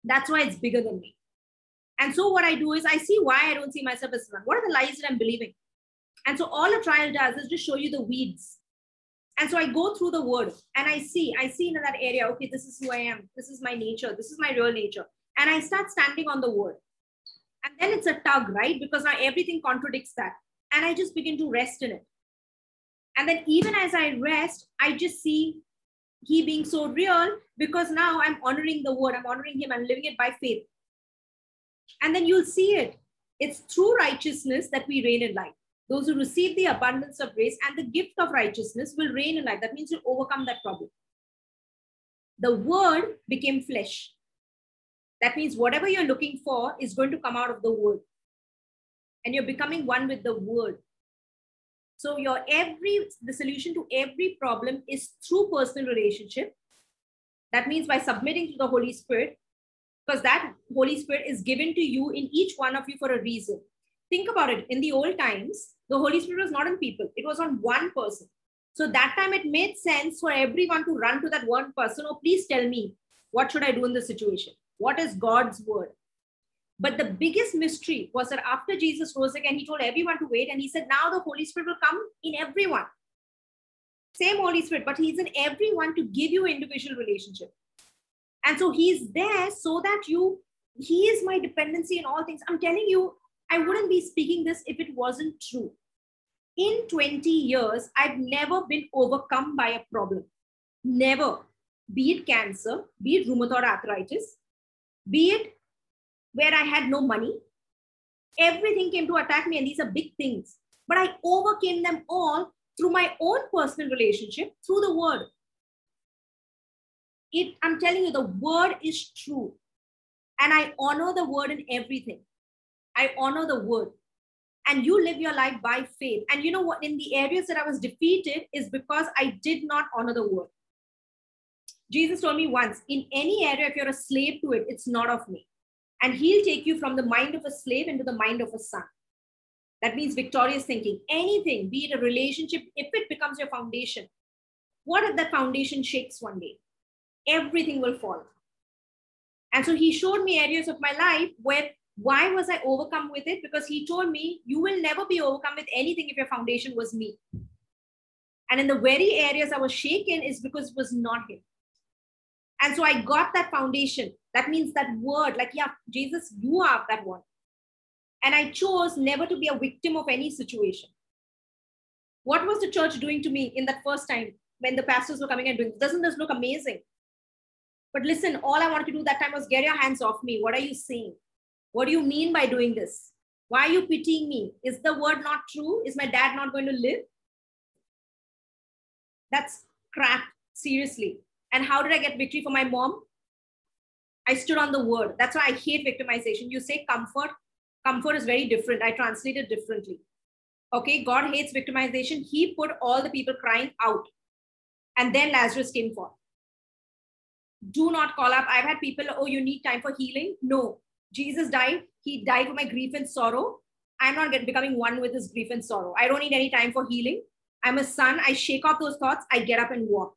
That's why it's bigger than me. And so what I do is I see why I don't see myself as a son. What are the lies that I'm believing? And so all a trial does is just show you the weeds. And so I go through the word and I see in that area, okay, this is who I am. This is my nature. This is my real nature. And I start standing on the word. And then it's a tug, right? Because now everything contradicts that. And I just begin to rest in it. And then even as I rest, I just see he being so real, because now I'm honoring the word. I'm honoring him. I'm living it by faith. And then you'll see it. It's through righteousness that we reign in life. Those who receive the abundance of grace and the gift of righteousness will reign in life. That means you'll overcome that problem. The word became flesh. That means whatever you're looking for is going to come out of the word. And you're becoming one with the word. So the solution to every problem is through personal relationship. That means by submitting to the Holy Spirit, because that Holy Spirit is given to you in each one of you for a reason. Think about it. In the old times, the Holy Spirit was not on people. It was on one person. So that time it made sense for everyone to run to that one person. Oh, please tell me, what should I do in this situation? What is God's word? But the biggest mystery was that after Jesus rose again, he told everyone to wait. And he said, now the Holy Spirit will come in everyone. Same Holy Spirit, but he's in everyone to give you an individual relationship. And so he's there so that he is my dependency in all things. I'm telling you, I wouldn't be speaking this if it wasn't true. In 20 years, I've never been overcome by a problem. Never. Be it cancer, be it rheumatoid arthritis, be it where I had no money. Everything came to attack me, and these are big things. But I overcame them all through my own personal relationship, through the word. I'm telling you, the word is true. And I honor the word in everything. I honor the word. And you live your life by faith. And you know what? In the areas that I was defeated is because I did not honor the word. Jesus told me once, in any area, if you're a slave to it, it's not of me. And he'll take you from the mind of a slave into the mind of a son. That means victorious thinking. Anything, be it a relationship, if it becomes your foundation, what if that foundation shakes one day? Everything will fall. And so he showed me areas of my life where, why was I overcome with it? Because he told me, you will never be overcome with anything if your foundation was me. And in the very areas I was shaken is because it was not him. And so I got that foundation. That means that word, like, yeah, Jesus, you are that one. And I chose never to be a victim of any situation. What was the church doing to me in that first time when the pastors were coming and doing, doesn't this look amazing? But listen, all I wanted to do that time was get your hands off me. What are you saying? What do you mean by doing this? Why are you pitying me? Is the word not true? Is my dad not going to live? That's crap, seriously. And how did I get victory for my mom? I stood on the word. That's why I hate victimization. You say comfort. Comfort is very different. I translate it differently. Okay, God hates victimization. He put all the people crying out. And then Lazarus came forth. Do not call up. I've had people, oh, you need time for healing. No, Jesus died. He died for my grief and sorrow. I'm not becoming one with his grief and sorrow. I don't need any time for healing. I'm a son. I shake off those thoughts. I get up and walk.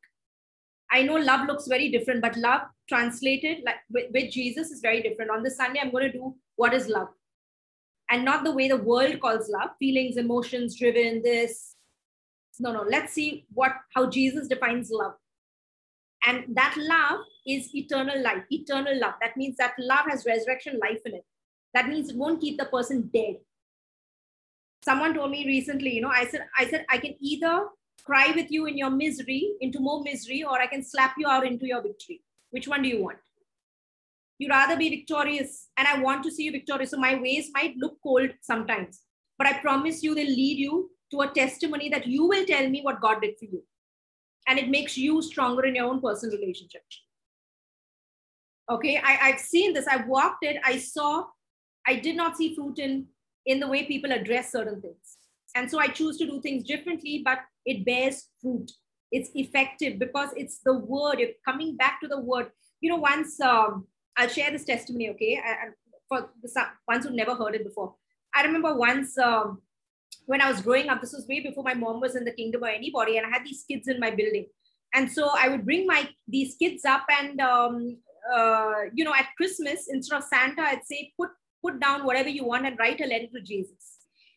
I know love looks very different, but love translated like with Jesus is very different. On this Sunday, I'm going to do what is love and not the way the world calls love, feelings, emotions, driven, this. No, let's see how Jesus defines love. And that love is eternal life, eternal love. That means that love has resurrection life in it. That means it won't keep the person dead. Someone told me recently, you know, I said, I can either cry with you in your misery, into more misery, or I can slap you out into your victory. Which one do you want? You'd rather be victorious, and I want to see you victorious. So my ways might look cold sometimes, but I promise you they'll lead you to a testimony that you will tell me what God did for you. And it makes you stronger in your own personal relationship. Okay, I've seen this. I walked it. I did not see fruit in the way people address certain things. And so I choose to do things differently, but it bears fruit. It's effective because it's the word. You're coming back to the word. You know, once I'll share this testimony, okay? For the ones who've never heard it before. I remember once when I was growing up, this was way before my mom was in the kingdom or anybody, and I had these kids in my building. And so I would bring these kids up and, you know, at Christmas, instead of Santa, I'd say, put down whatever you want and write a letter to Jesus.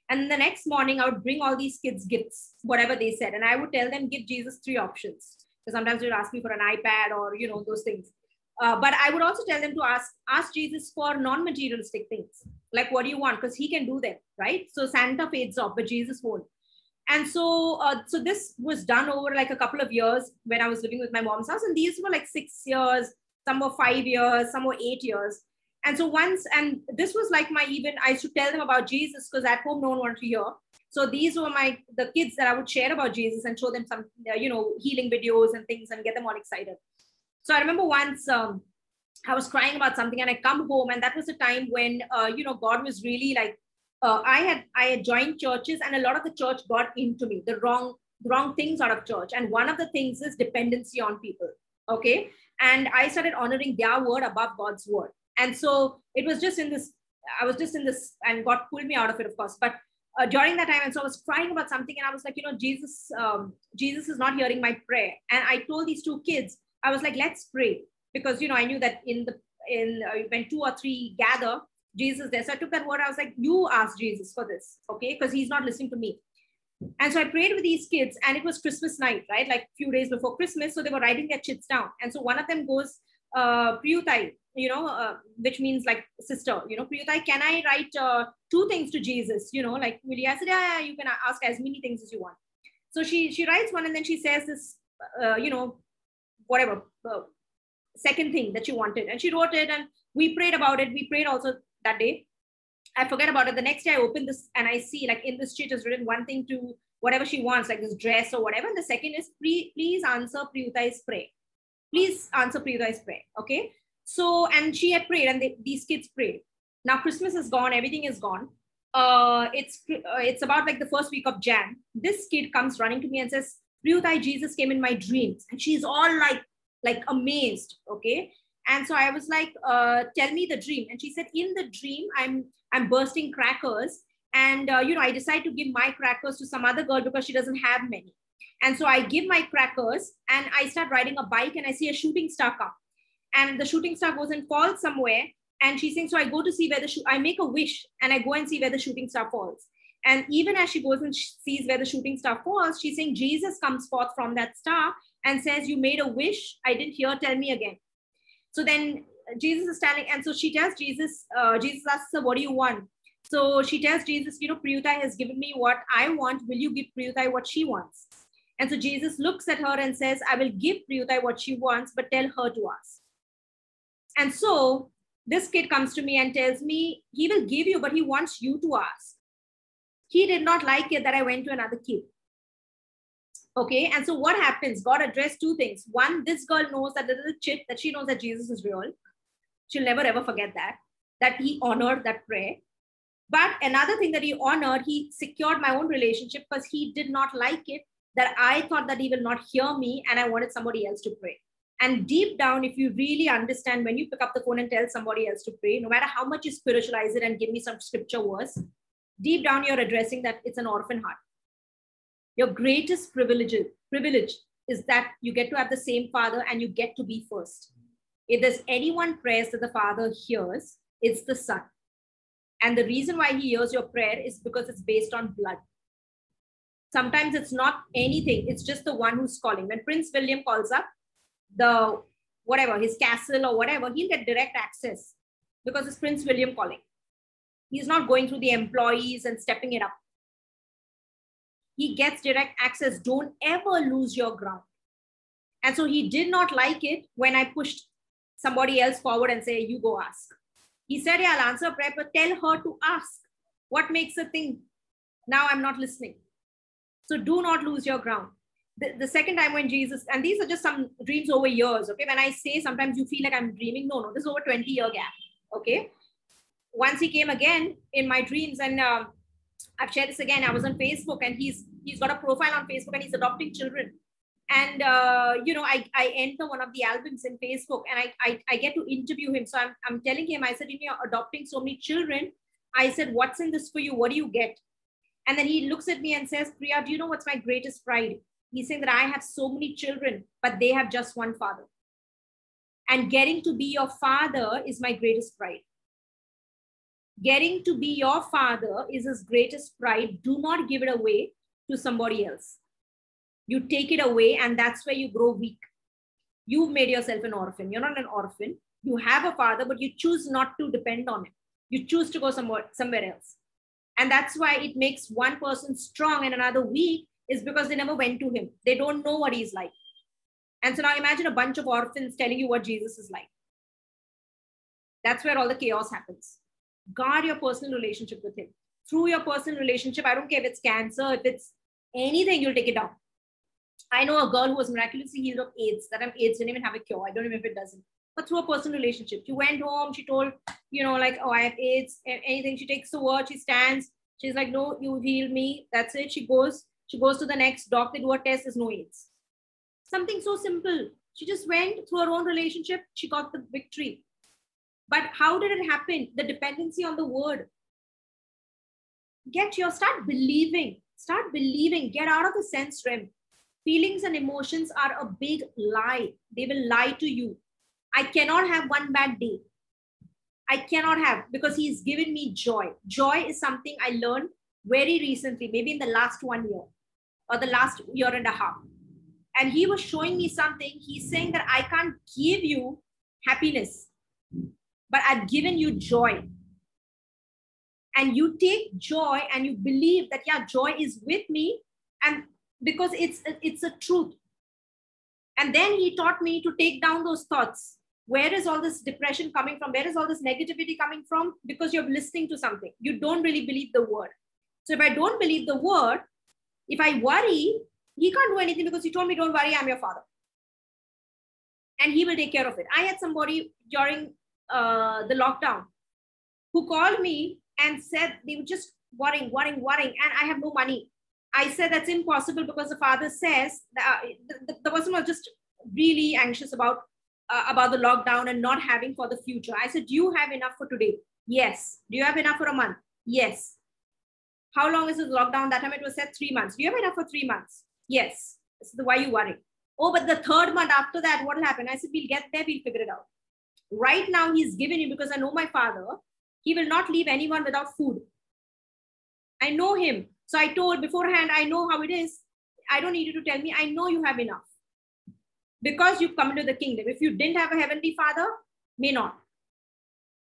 And the next morning, I would bring all these kids gifts, whatever they said. And I would tell them, give Jesus three options. Because sometimes they would ask me for an iPad or, you know, those things. But I would also tell them to ask Jesus for non-materialistic things. Like, what do you want? Because he can do them, right? So Santa fades off, but Jesus won't. And so, so this was done over like a couple of years when I was living with my mom's house. And these were like 6 years, some were 5 years, some were 8 years. And so once, and this was like I used to tell them about Jesus because at home, no one wanted to hear. So these were the kids that I would share about Jesus and show them some, you know, healing videos and things and get them all excited. So I remember once I was crying about something and I come home, and that was a time when, you know, God was really like, I had joined churches, and a lot of the church got into me, the wrong things out of church. And one of the things is dependency on people. Okay. And I started honoring their word above God's word. And so it was just I was just in this, and God pulled me out of it, of course. But during that time, and so I was crying about something, and I was like, you know, Jesus is not hearing my prayer. And I told these two kids, I was like, let's pray, because, you know, I knew that when two or three gather, Jesus is there. So I took that word. I was like, you ask Jesus for this, okay? Because he's not listening to me. And so I prayed with these kids, and it was Christmas night, right? Like a few days before Christmas. So they were writing their chits down. And so one of them goes, Priyutai, you know, which means like sister, you know, Priyutai, can I write two things to Jesus? You know, like, will I said, yeah, you can ask as many things as you want. So she writes one, and then she says this, you know, whatever, second thing that she wanted. And she wrote it, and we prayed about it. We prayed also that day. I forget about it. The next day I open this and I see, like, in this sheet is written one thing to whatever she wants, like this dress or whatever. And the second is, please answer Priyutai's prayer. Please answer Priyutai's prayer. Okay. So, and she had prayed, and these kids prayed. Now Christmas is gone. Everything is gone. It's about like the first week of Jan. This kid comes running to me and says, Priyutai, Jesus came in my dreams. And she's all like amazed. Okay. And so I was like, tell me the dream. And she said, in the dream, I'm bursting crackers. And, you know, I decide to give my crackers to some other girl because she doesn't have many. And so I give my crackers, and I start riding a bike, and I see a shooting star come. And the shooting star goes and falls somewhere. And she's saying, so I go to see where I make a wish, and I go and see where the shooting star falls. And even as she goes and sees where the shooting star falls, she's saying, Jesus comes forth from that star and says, you made a wish. I didn't hear. Tell me again. So then Jesus is standing, and so she tells Jesus, Jesus asks her, what do you want? So she tells Jesus, you know, Priyutai has given me what I want. Will you give Priyutai what she wants? And so Jesus looks at her and says, I will give Priyutai what she wants, but tell her to ask. And so this kid comes to me and tells me, he will give you, but he wants you to ask. He did not like it that I went to another kid. Okay, and so what happens? God addressed two things. One, this girl knows that little chip that she knows that Jesus is real. She'll never ever forget that he honored that prayer. But another thing that he honored, he secured my own relationship, because he did not like it that I thought that he will not hear me and I wanted somebody else to pray. And deep down, if you really understand, when you pick up the phone and tell somebody else to pray, no matter how much you spiritualize it and give me some scripture verse, deep down you're addressing that it's an orphan heart. Your greatest privilege is that you get to have the same Father and you get to be first. If there's anyone prayers that the Father hears, it's the Son. And the reason why he hears your prayer is because it's based on blood. Sometimes it's not anything. It's just the one who's calling. When Prince William calls up, his castle or whatever, he'll get direct access because it's Prince William calling. He's not going through the employees and stepping it up. He gets direct access. Don't ever lose your ground. And so he did not like it when I pushed somebody else forward and say, you go ask. He said, yeah, I'll answer prayer, but tell her to ask. What makes her think? Now I'm not listening. So do not lose your ground. The second time when Jesus, and these are just some dreams over years. Okay. When I say sometimes you feel like I'm dreaming. No, this is over 20-year gap. Okay. Once he came again in my dreams, and, I've shared this again. I was on Facebook, and he's got a profile on Facebook, and he's adopting children. And, I enter one of the albums in Facebook, and I get to interview him. So I'm telling him, I said, you're adopting so many children. I said, what's in this for you? What do you get? And then he looks at me and says, Priya, do you know what's my greatest pride? He's saying that I have so many children, but they have just one father. And getting to be your father is my greatest pride. Getting to be your father is his greatest pride. Do not give it away to somebody else. You take it away, and that's where you grow weak. You've made yourself an orphan. You're not an orphan. You have a father, but you choose not to depend on him. You choose to go somewhere else. And that's why it makes one person strong and another weak, is because they never went to him. They don't know what he's like. And so now imagine a bunch of orphans telling you what Jesus is like. That's where all the chaos happens. Guard your personal relationship with him. Through your personal relationship, I don't care if it's cancer, if it's anything, you'll take it down. I know a girl who was miraculously healed of AIDS. That AIDS didn't even have a cure. I don't even know if it doesn't. But through a personal relationship, she went home. She told, I have AIDS. Anything. She takes the word. She stands. She's like, no, you healed me. That's it. She goes to the next doctor. They do a test. There's no AIDS. Something so simple. She just went through her own relationship. She got the victory. But how did it happen? The dependency on the word. Start believing. Start believing. Get out of the sense realm. Feelings and emotions are a big lie. They will lie to you. I cannot have one bad day. I cannot have, because he's given me joy. Joy is something I learned very recently, maybe in the last 1 year or the last year and a half. And he was showing me something. He's saying that I can't give you happiness, but I've given you joy. And you take joy and you believe that, yeah, joy is with me. And because it's a truth. And then he taught me to take down those thoughts. Where is all this depression coming from? Where is all this negativity coming from? Because you're listening to something. You don't really believe the word. So if I don't believe the word, if I worry, he can't do anything, because he told me, don't worry, I'm your father. And he will take care of it. I had somebody during the lockdown who called me and said they were just worrying. And I have no money. I said, that's impossible, because the father says that the person was just really anxious about the lockdown and not having for the future. I said, do you have enough for today? Yes. Do you have enough for a month? Yes. How long is the lockdown? That time it was said 3 months. Do you have enough for 3 months? Yes. This is why you worry. Oh, but the third month after that, what will happen? I said, we'll get there. We'll figure it out. Right now he's given you, because I know my father, he will not leave anyone without food. I know him. So I told beforehand, I know how it is. I don't need you to tell me. I know you have enough, because you've come into the kingdom. If you didn't have a heavenly father, may not.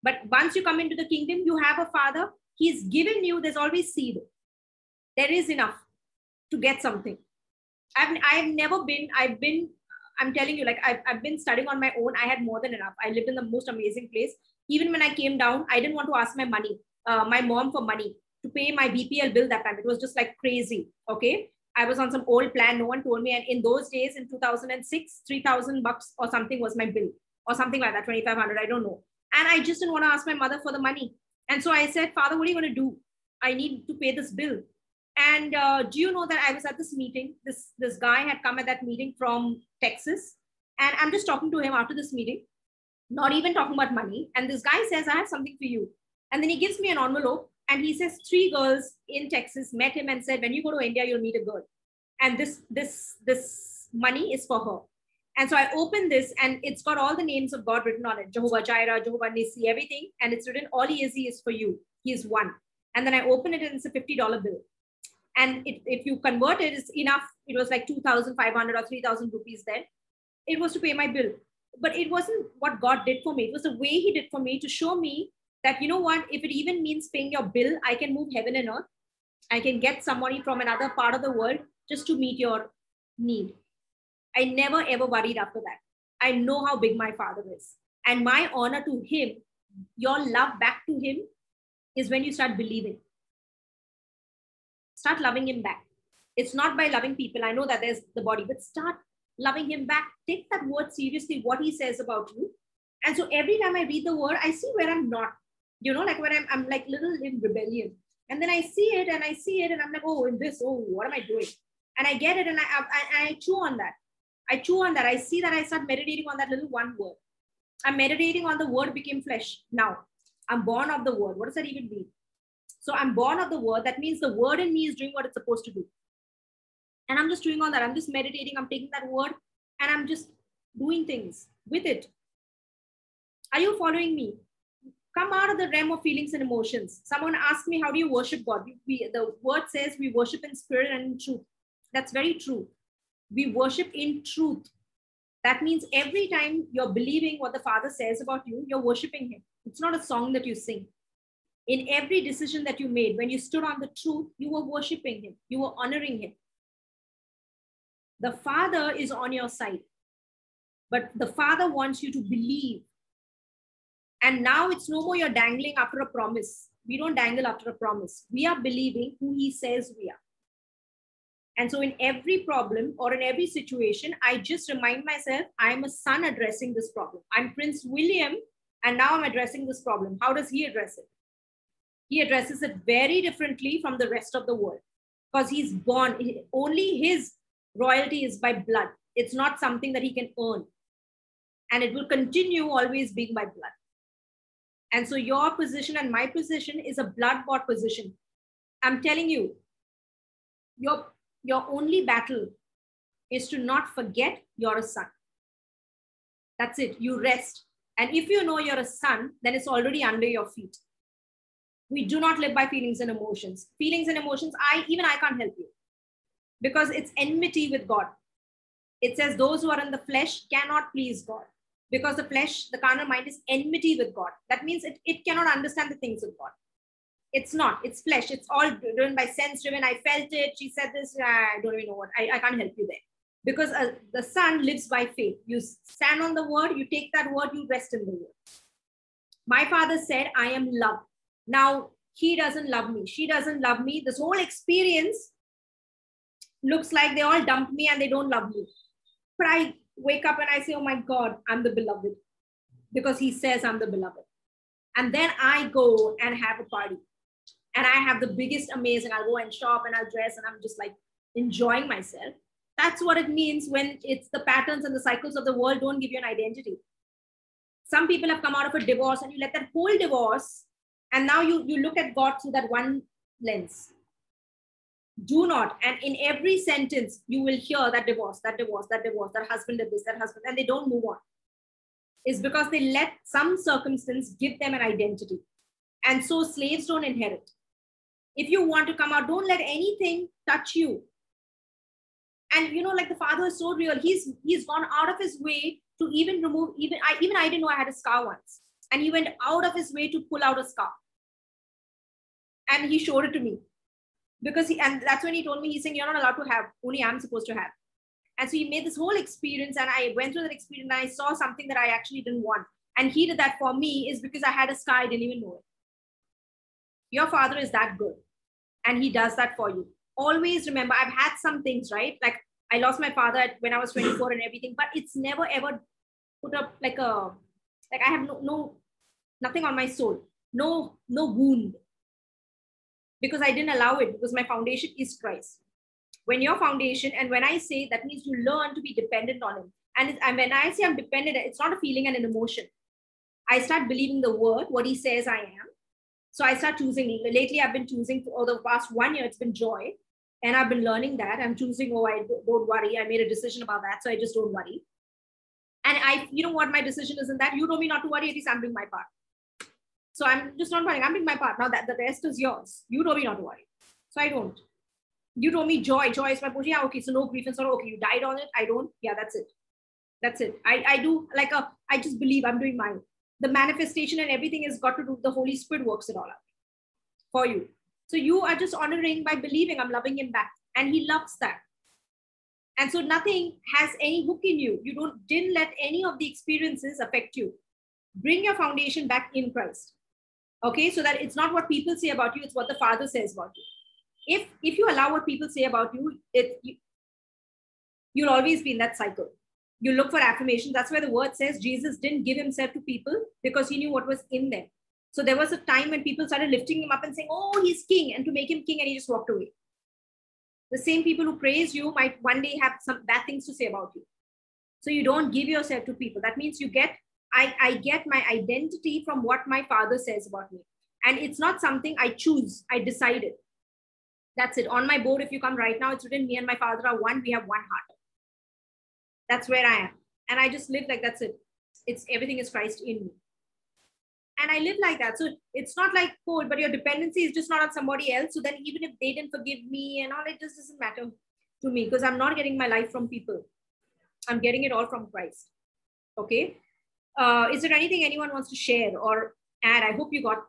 But once you come into the kingdom, you have a father. He's given you, there's always seed. There is enough to get something. I've been studying on my own. I had more than enough. I lived in the most amazing place. Even when I came down, I didn't want to ask my mom for money. To pay my BPL bill that time. It was just like crazy, okay? I was on some old plan, no one told me. And in those days, in 2006, 3,000 bucks or something was my bill, or something like that, 2,500, I don't know. And I just didn't want to ask my mother for the money. And so I said, Father, what are you going to do? I need to pay this bill. And do you know that I was at this meeting? This guy had come at that meeting from Texas. And I'm just talking to him after this meeting, not even talking about money. And this guy says, I have something for you. And then he gives me an envelope. And he says 3 girls in Texas met him and said, when you go to India, you'll meet a girl. And this money is for her. And so I opened this, and it's got all the names of God written on it. Jehovah Jireh, Jehovah Nissi, everything. And it's written, all he is for you. He is one. And then I opened it, and it's a $50 bill. And if you convert it, it's enough. It was like 2,500 or 3,000 rupees then. It was to pay my bill. But it wasn't what God did for me. It was the way he did for me, to show me that, you know what, if it even means paying your bill, I can move heaven and earth. I can get somebody from another part of the world just to meet your need. I never ever worried after that. I know how big my father is. And my honor to him, your love back to him, is when you start believing. Start loving him back. It's not by loving people. I know that there's the body, but start loving him back. Take that word seriously, what he says about you. And so every time I read the word, I see where I'm not. When I'm like little in rebellion, and then I see it and I'm like, oh, in this, oh, what am I doing? And I get it, and I chew on that. I chew on that. I see that. I start meditating on that little one word. I'm meditating on the word became flesh. Now I'm born of the word. What does that even mean? So I'm born of the word. That means the word in me is doing what it's supposed to do. And I'm just doing all that. I'm just meditating. I'm taking that word and I'm just doing things with it. Are you following me? Come out of the realm of feelings and emotions. Someone asked me, how do you worship God? The word says we worship in spirit and in truth. That's very true. We worship in truth. That means every time you're believing what the Father says about you, you're worshiping him. It's not a song that you sing. In every decision that you made, when you stood on the truth, you were worshiping him. You were honoring him. The Father is on your side, but the Father wants you to believe. And now it's no more you're dangling after a promise. We don't dangle after a promise. We are believing who he says we are. And so in every problem or in every situation, I just remind myself, I'm a son addressing this problem. I'm Prince William, and now I'm addressing this problem. How does he address it? He addresses it very differently from the rest of the world because he's born. Only his royalty is by blood. It's not something that he can earn. And it will continue always being by blood. And so your position and my position is a blood-bought position. I'm telling you, your only battle is to not forget you're a son. That's it. You rest. And if you know you're a son, then it's already under your feet. We do not live by feelings and emotions. Feelings and emotions, I can't help you. Because it's enmity with God. It says those who are in the flesh cannot please God. Because the flesh, the carnal mind is enmity with God. That means it cannot understand the things of God. It's not. It's flesh. It's all driven by sense driven. I felt it. She said this. I don't even know what. I can't help you there. Because the son lives by faith. You stand on the word. You take that word. You rest in the word. My father said, I am loved. Now, he doesn't love me. She doesn't love me. This whole experience looks like they all dump me and they don't love me. But I wake up and I say, oh my God, I'm the beloved. Because he says I'm the beloved. And then I go and have a party. And I have the biggest amaze and I'll go and shop and I'll dress and I'm just like enjoying myself. That's what it means when it's the patterns and the cycles of the world don't give you an identity. Some people have come out of a divorce and you let that whole divorce. And now you look at God through that one lens. Do not. And in every sentence, you will hear that divorce, that divorce, that divorce, that husband did this, that husband, and they don't move on. It's because they let some circumstance give them an identity. And so slaves don't inherit. If you want to come out, don't let anything touch you. And like the Father is so real. He's gone out of his way to even remove, even I didn't know I had a scar once. And he went out of his way to pull out a scar. And he showed it to me. Because and that's when he told me, he's saying, you're not allowed to have, only I'm supposed to have. And so he made this whole experience and I went through that experience and I saw something that I actually didn't want. And he did that for me is because I had a scar, I didn't even know it. Your Father is that good. And he does that for you. Always remember, I've had some things, right? Like I lost my father when I was 24 and everything, but it's never ever put up like I have nothing on my soul, no wound. Because I didn't allow it, because my foundation is Christ. When your foundation, and when I say, that means you learn to be dependent on him. And when I say I'm dependent, it's not a feeling and an emotion. I start believing the word, what he says I am. So I start choosing, lately I've been choosing, over the past 1 year, it's been joy. And I've been learning that. I'm choosing, oh, I don't worry. I made a decision about that, so I just don't worry. And my decision is in that. You told me not to worry, at least I'm doing my part. So I'm just not worrying. I'm doing my part. Now that the rest is yours. You told me not to worry. So I don't. You told me joy. Joy is my Pooja. Yeah, okay. So no grief and sorrow. Okay. You died on it. I don't. Yeah, that's it. That's it. I just believe I'm doing mine. The manifestation and everything has got to do with the Holy Spirit works it all out for you. So you are just honoring by believing I'm loving him back. And he loves that. And so nothing has any hook in you. You didn't let any of the experiences affect you. Bring your foundation back in Christ. Okay, so that it's not what people say about you, it's what the Father says about you. If you allow what people say about you, you'll always be in that cycle. You look for affirmation. That's why the word says Jesus didn't give himself to people because he knew what was in them. So there was a time when people started lifting him up and saying, oh, he's king, and to make him king, and he just walked away. The same people who praise you might one day have some bad things to say about you. So you don't give yourself to people. That means you get, I get my identity from what my father says about me. And it's not something I choose, I decide it. That's it. On my board, if you come right now, it's written, me and my father are one, we have one heart. That's where I am. And I just live like, that's it. It's everything is Christ in me. And I live like that. So it's not like cold, but your dependency is just not on somebody else. So then even if they didn't forgive me and all, it just doesn't matter to me because I'm not getting my life from people. I'm getting it all from Christ. Okay. Is there anything anyone wants to share or add? I hope you got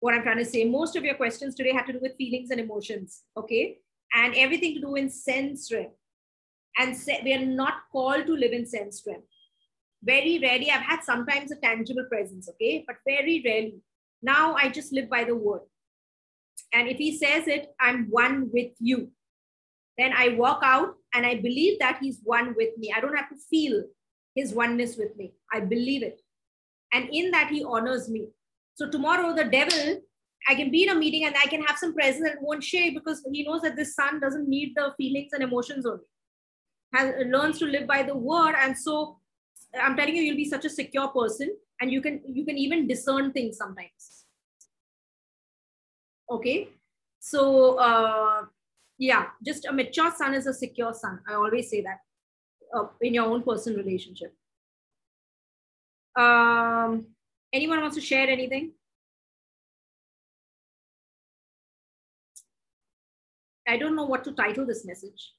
what I'm trying to say. Most of your questions today had to do with feelings and emotions. Okay. And everything to do in sense realm. And we are not called to live in sense realm. Very rarely, I've had sometimes a tangible presence, okay? But very rarely. Now I just live by the word. And if he says it, I'm one with you. Then I walk out and I believe that he's one with me. I don't have to feel his oneness with me. I believe it. And in that he honors me. So tomorrow the devil, I can be in a meeting and I can have some presence and won't share because he knows that this son doesn't need the feelings and emotions only. Learns to live by the word. And so I'm telling you, you'll be such a secure person and you can even discern things sometimes. Okay. So yeah, just a mature son is a secure son. I always say that in your own personal relationship. Anyone wants to share anything? I don't know what to title this message.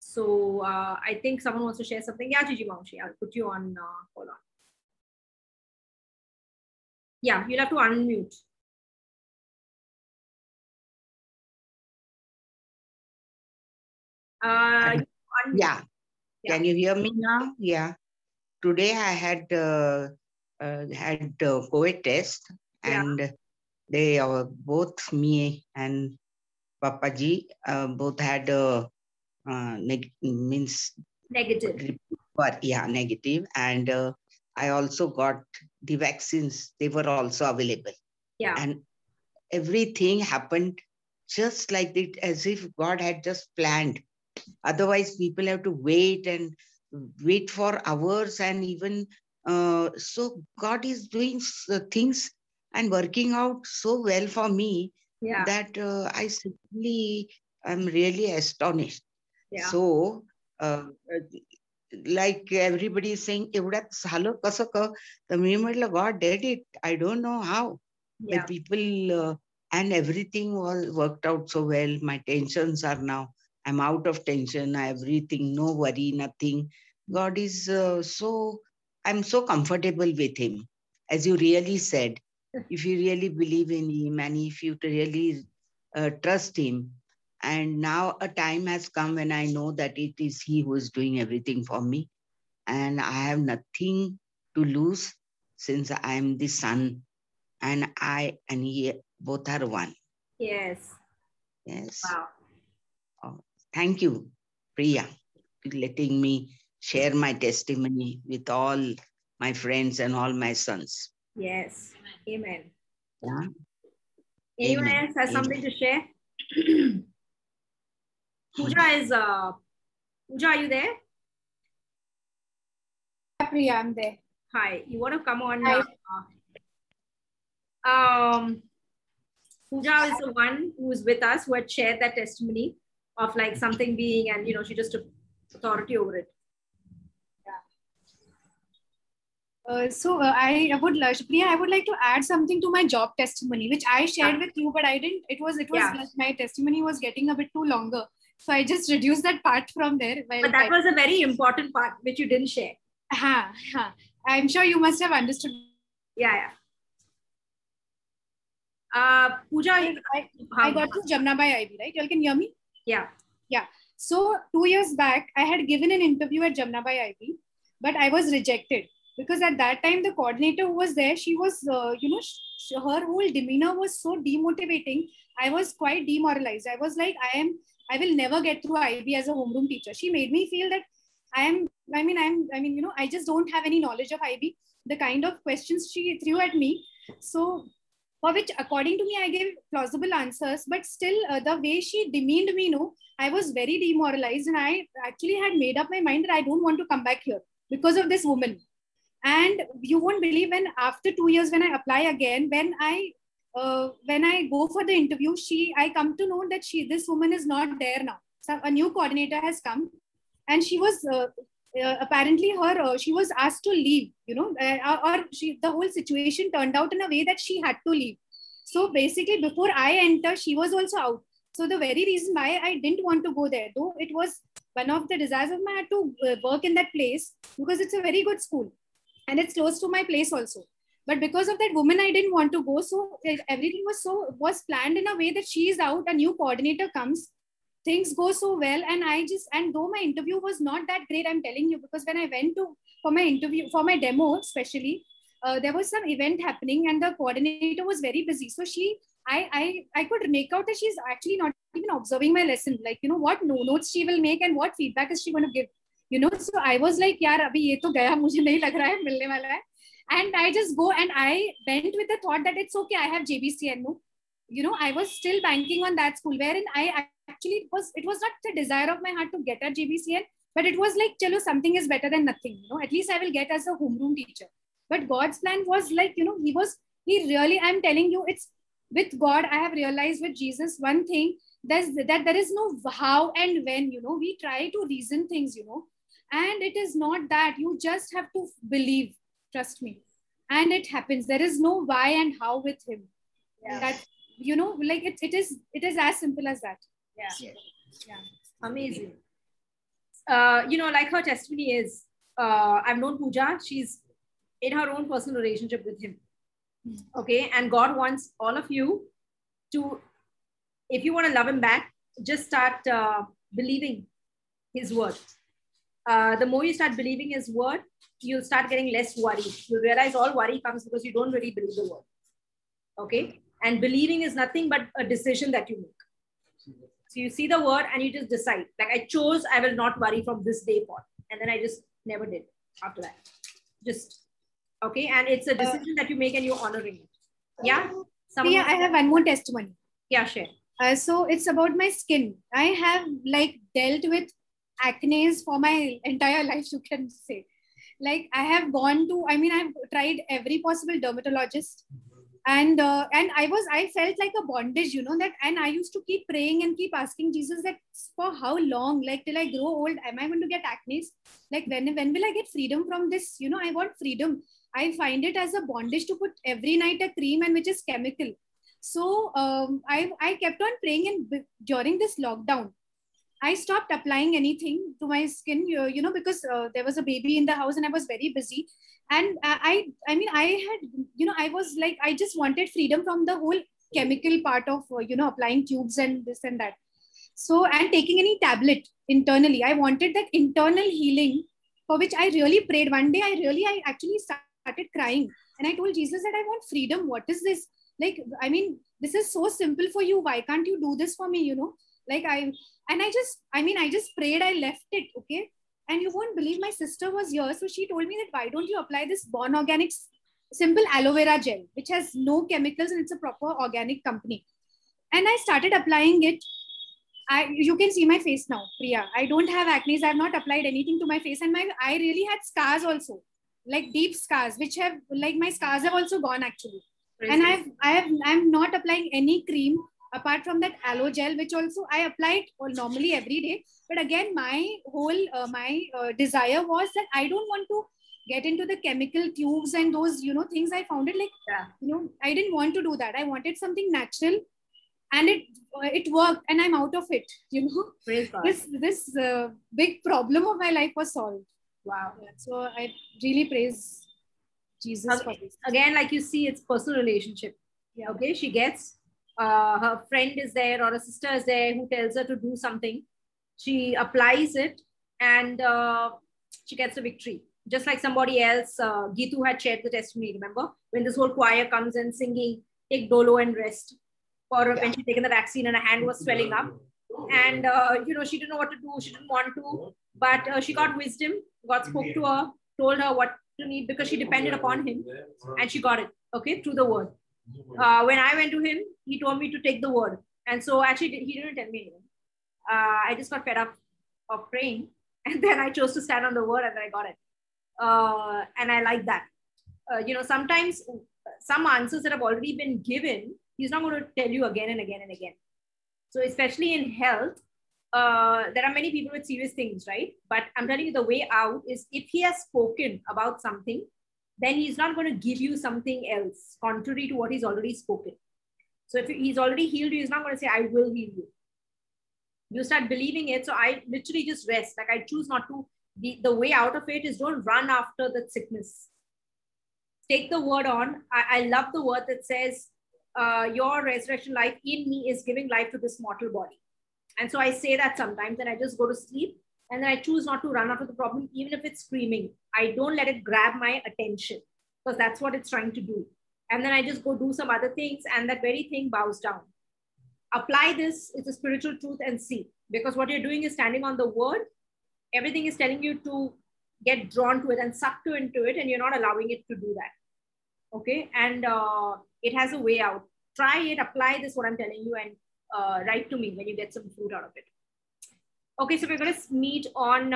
So I think someone wants to share something. Yeah, Gigi Maushi, I'll put you on, hold on. Yeah, you'll have to unmute. Yeah. Yeah, can you hear me now? Yeah. Today I had COVID test and they both me and Papaji both had negative. But yeah, negative. And I also got the vaccines. They were also available. Yeah. And everything happened just like it, as if God had just planned. Otherwise, people have to wait for hours. And even so God is doing things and working out so well for me that I simply am really astonished. Yeah. So, like everybody is saying, the moment God did it, I don't know how. Yeah. The people and everything was worked out so well. My tensions are now, I'm out of tension, everything, no worry, nothing. God is I'm so comfortable with him. As you really said, if you really believe in him and if you really trust him. And now a time has come when I know that it is he who is doing everything for me. And I have nothing to lose since I am the son and I and he both are one. Yes. Yes. Wow. Oh, thank you, Priya, for letting me share my testimony with all my friends and all my sons. Yes. Amen. Yeah. Anyone else has something to share? Pooja, are you there? Priya, I'm there. Hi, you want to come on? Pooja is the one who is with us who had shared that testimony of like something being, and you know, she just took authority over it. Yeah. Priya, I would like to add something to my job testimony, which I shared with you, but I didn't. My testimony was getting a bit too longer. So I just reduced that part from there. But that was a very important part, which you didn't share. I'm sure you must have understood. Yeah. Pooja, I got to Jamnabai IB, right? You all can hear me? Yeah. So 2 years back, I had given an interview at Jamnabai IB, but I was rejected because at that time, the coordinator who was there, she was, her whole demeanor was so demotivating. I was quite demoralized. I was like, I will never get through IB as a homeroom teacher. She made me feel that I just don't have any knowledge of IB, the kind of questions she threw at me. So for which, according to me, I gave plausible answers, but still the way she demeaned me, I was very demoralized and I actually had made up my mind that I don't want to come back here. because of this woman. And you won't believe, when after 2 years, when I apply again, when I go for the interview, I come to know that this woman is not there now. So a new coordinator has come, and she was apparently she was asked to leave, the whole situation turned out in a way that she had to leave. So basically, before I enter, she was also out. So the very reason why I didn't want to go there, though it was one of the desires of mine, I had to work in that place because it's a very good school and it's close to my place also. But because of that woman, I didn't want to go. So everything was planned in a way that she is out, a new coordinator comes, things go so well. And though my interview was not that great, I'm telling you, because when I went for my interview, for my demo especially, there was some event happening and the coordinator was very busy. So I could make out that she's actually not even observing my lesson. Like, what notes she will make and what feedback is she going to give, So I was like, yaar, abhi ye to gaya, mujhe nahi lag raha hai, milne wala hai. And I just go, and I went with the thought that it's okay, I have JBCNU. I was still banking on that school, wherein I actually, it was not the desire of my heart to get at JBCN, but it was like, chalo, something is better than nothing, at least I will get as a homeroom teacher. But God's plan was like, he really, I'm telling you, it's, with God, I have realized with Jesus one thing, that there is no how and when, we try to reason things, and it is not that. You just have to believe, trust me, and it happens. There is no why and how with him. Yeah. That, it is as simple as that. Yeah. Yeah. Amazing. Like her testimony is, I've known Pooja, she's in her own personal relationship with him. Okay, and God wants all of you to, if you want to love him back, just start believing his word. The more you start believing his word, you'll start getting less worry. You'll realize all worry comes because you don't really believe the word. Okay, and believing is nothing but a decision that you make. So you see the word and you just decide, like, I chose, I will not worry from this day forth. And then I just never did after that. Okay, and it's a decision that you make and you're honoring it. Yeah? Yeah, I have one more testimony. Yeah, sure. So it's about my skin. I have dealt with acne for my entire life, you can say. Like, I have gone to, I've tried every possible dermatologist. And I felt like a bondage, that, and I used to keep praying and keep asking Jesus that for how long, till I grow old, am I going to get acne? When will I get freedom from this? I want freedom. I find it as a bondage to put every night a cream and which is chemical. So I kept on praying, and during this lockdown, I stopped applying anything to my skin, because there was a baby in the house and I was very busy. And I was like, I just wanted freedom from the whole chemical part of, applying tubes and this and that. So, and taking any tablet internally, I wanted that internal healing for which I really prayed. One day I actually started crying and I told Jesus that I want freedom. What is this? This is so simple for you. Why can't you do this for me? I just prayed, I left it. Okay. And you won't believe, my sister was here. So she told me that, why don't you apply this Born Organic simple aloe vera gel, which has no chemicals and it's a proper organic company. And I started applying it. You can see my face now, Priya. I don't have acne. I've not applied anything to my face. And I really had scars also, deep scars, which have, my scars have also gone actually. Crazy. And I'm not applying any cream apart from that aloe gel, which also I applied normally every day. But again, my whole, desire was that I don't want to get into the chemical tubes and those, things. I found it I didn't want to do that. I wanted something natural, and it worked, and I'm out of it, Praise God. This big problem of my life was solved. Wow. So I really praise Jesus for this. Again, like you see, it's personal relationship. Yeah. Okay. She gets, her friend is there or a sister is there who tells her to do something. She applies it and she gets the victory. Just like somebody else, Gitu had shared the testimony, remember? When this whole choir comes in singing, take Dolo and rest. Or when she'd taken the vaccine and her hand was swelling up. And, she didn't know what to do. She didn't want to. But she got wisdom. God spoke to her, told her what to need because she depended upon him. And she got it, okay, through the word. When I went to him, he told me to take the word. And so actually, he didn't tell me anything. I just got fed up of praying. And then I chose to stand on the word and then I got it. And I like that. Sometimes some answers that have already been given, he's not going to tell you again and again and again. So especially in health, there are many people with serious things, right? But I'm telling you, the way out is if he has spoken about something, then he's not going to give you something else contrary to what he's already spoken. So if he's already healed you, he's not going to say, I will heal you. You start believing it. So I literally just rest. Like I choose not to, the way out of it is don't run after the sickness. Take the word on. I love the word that says, your resurrection life in me is giving life to this mortal body. And so I say that sometimes, and I just go to sleep, and then I choose not to run after the problem, even if it's screaming. I don't let it grab my attention, because that's what it's trying to do. And then I just go do some other things, and that very thing bows down. Apply this, it's a spiritual truth, and see. Because what you're doing is standing on the word. Everything is telling you to get drawn to it and sucked into it, and you're not allowing it to do that. Okay? And it has a way out. Try it, apply this, what I'm telling you, and write to me when you get some fruit out of it. Okay, so we're going to meet on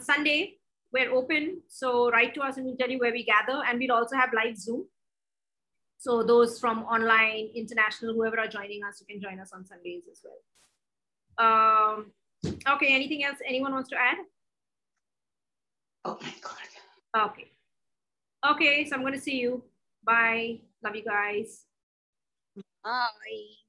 Sunday. We're open, so write to us and we'll tell you where we gather, and we'll also have live Zoom. So those from online, international, whoever are joining us, you can join us on Sundays as well. Okay, anything else anyone wants to add? Oh my God. Okay. Okay, so I'm going to see you. Bye. Love you guys. Bye.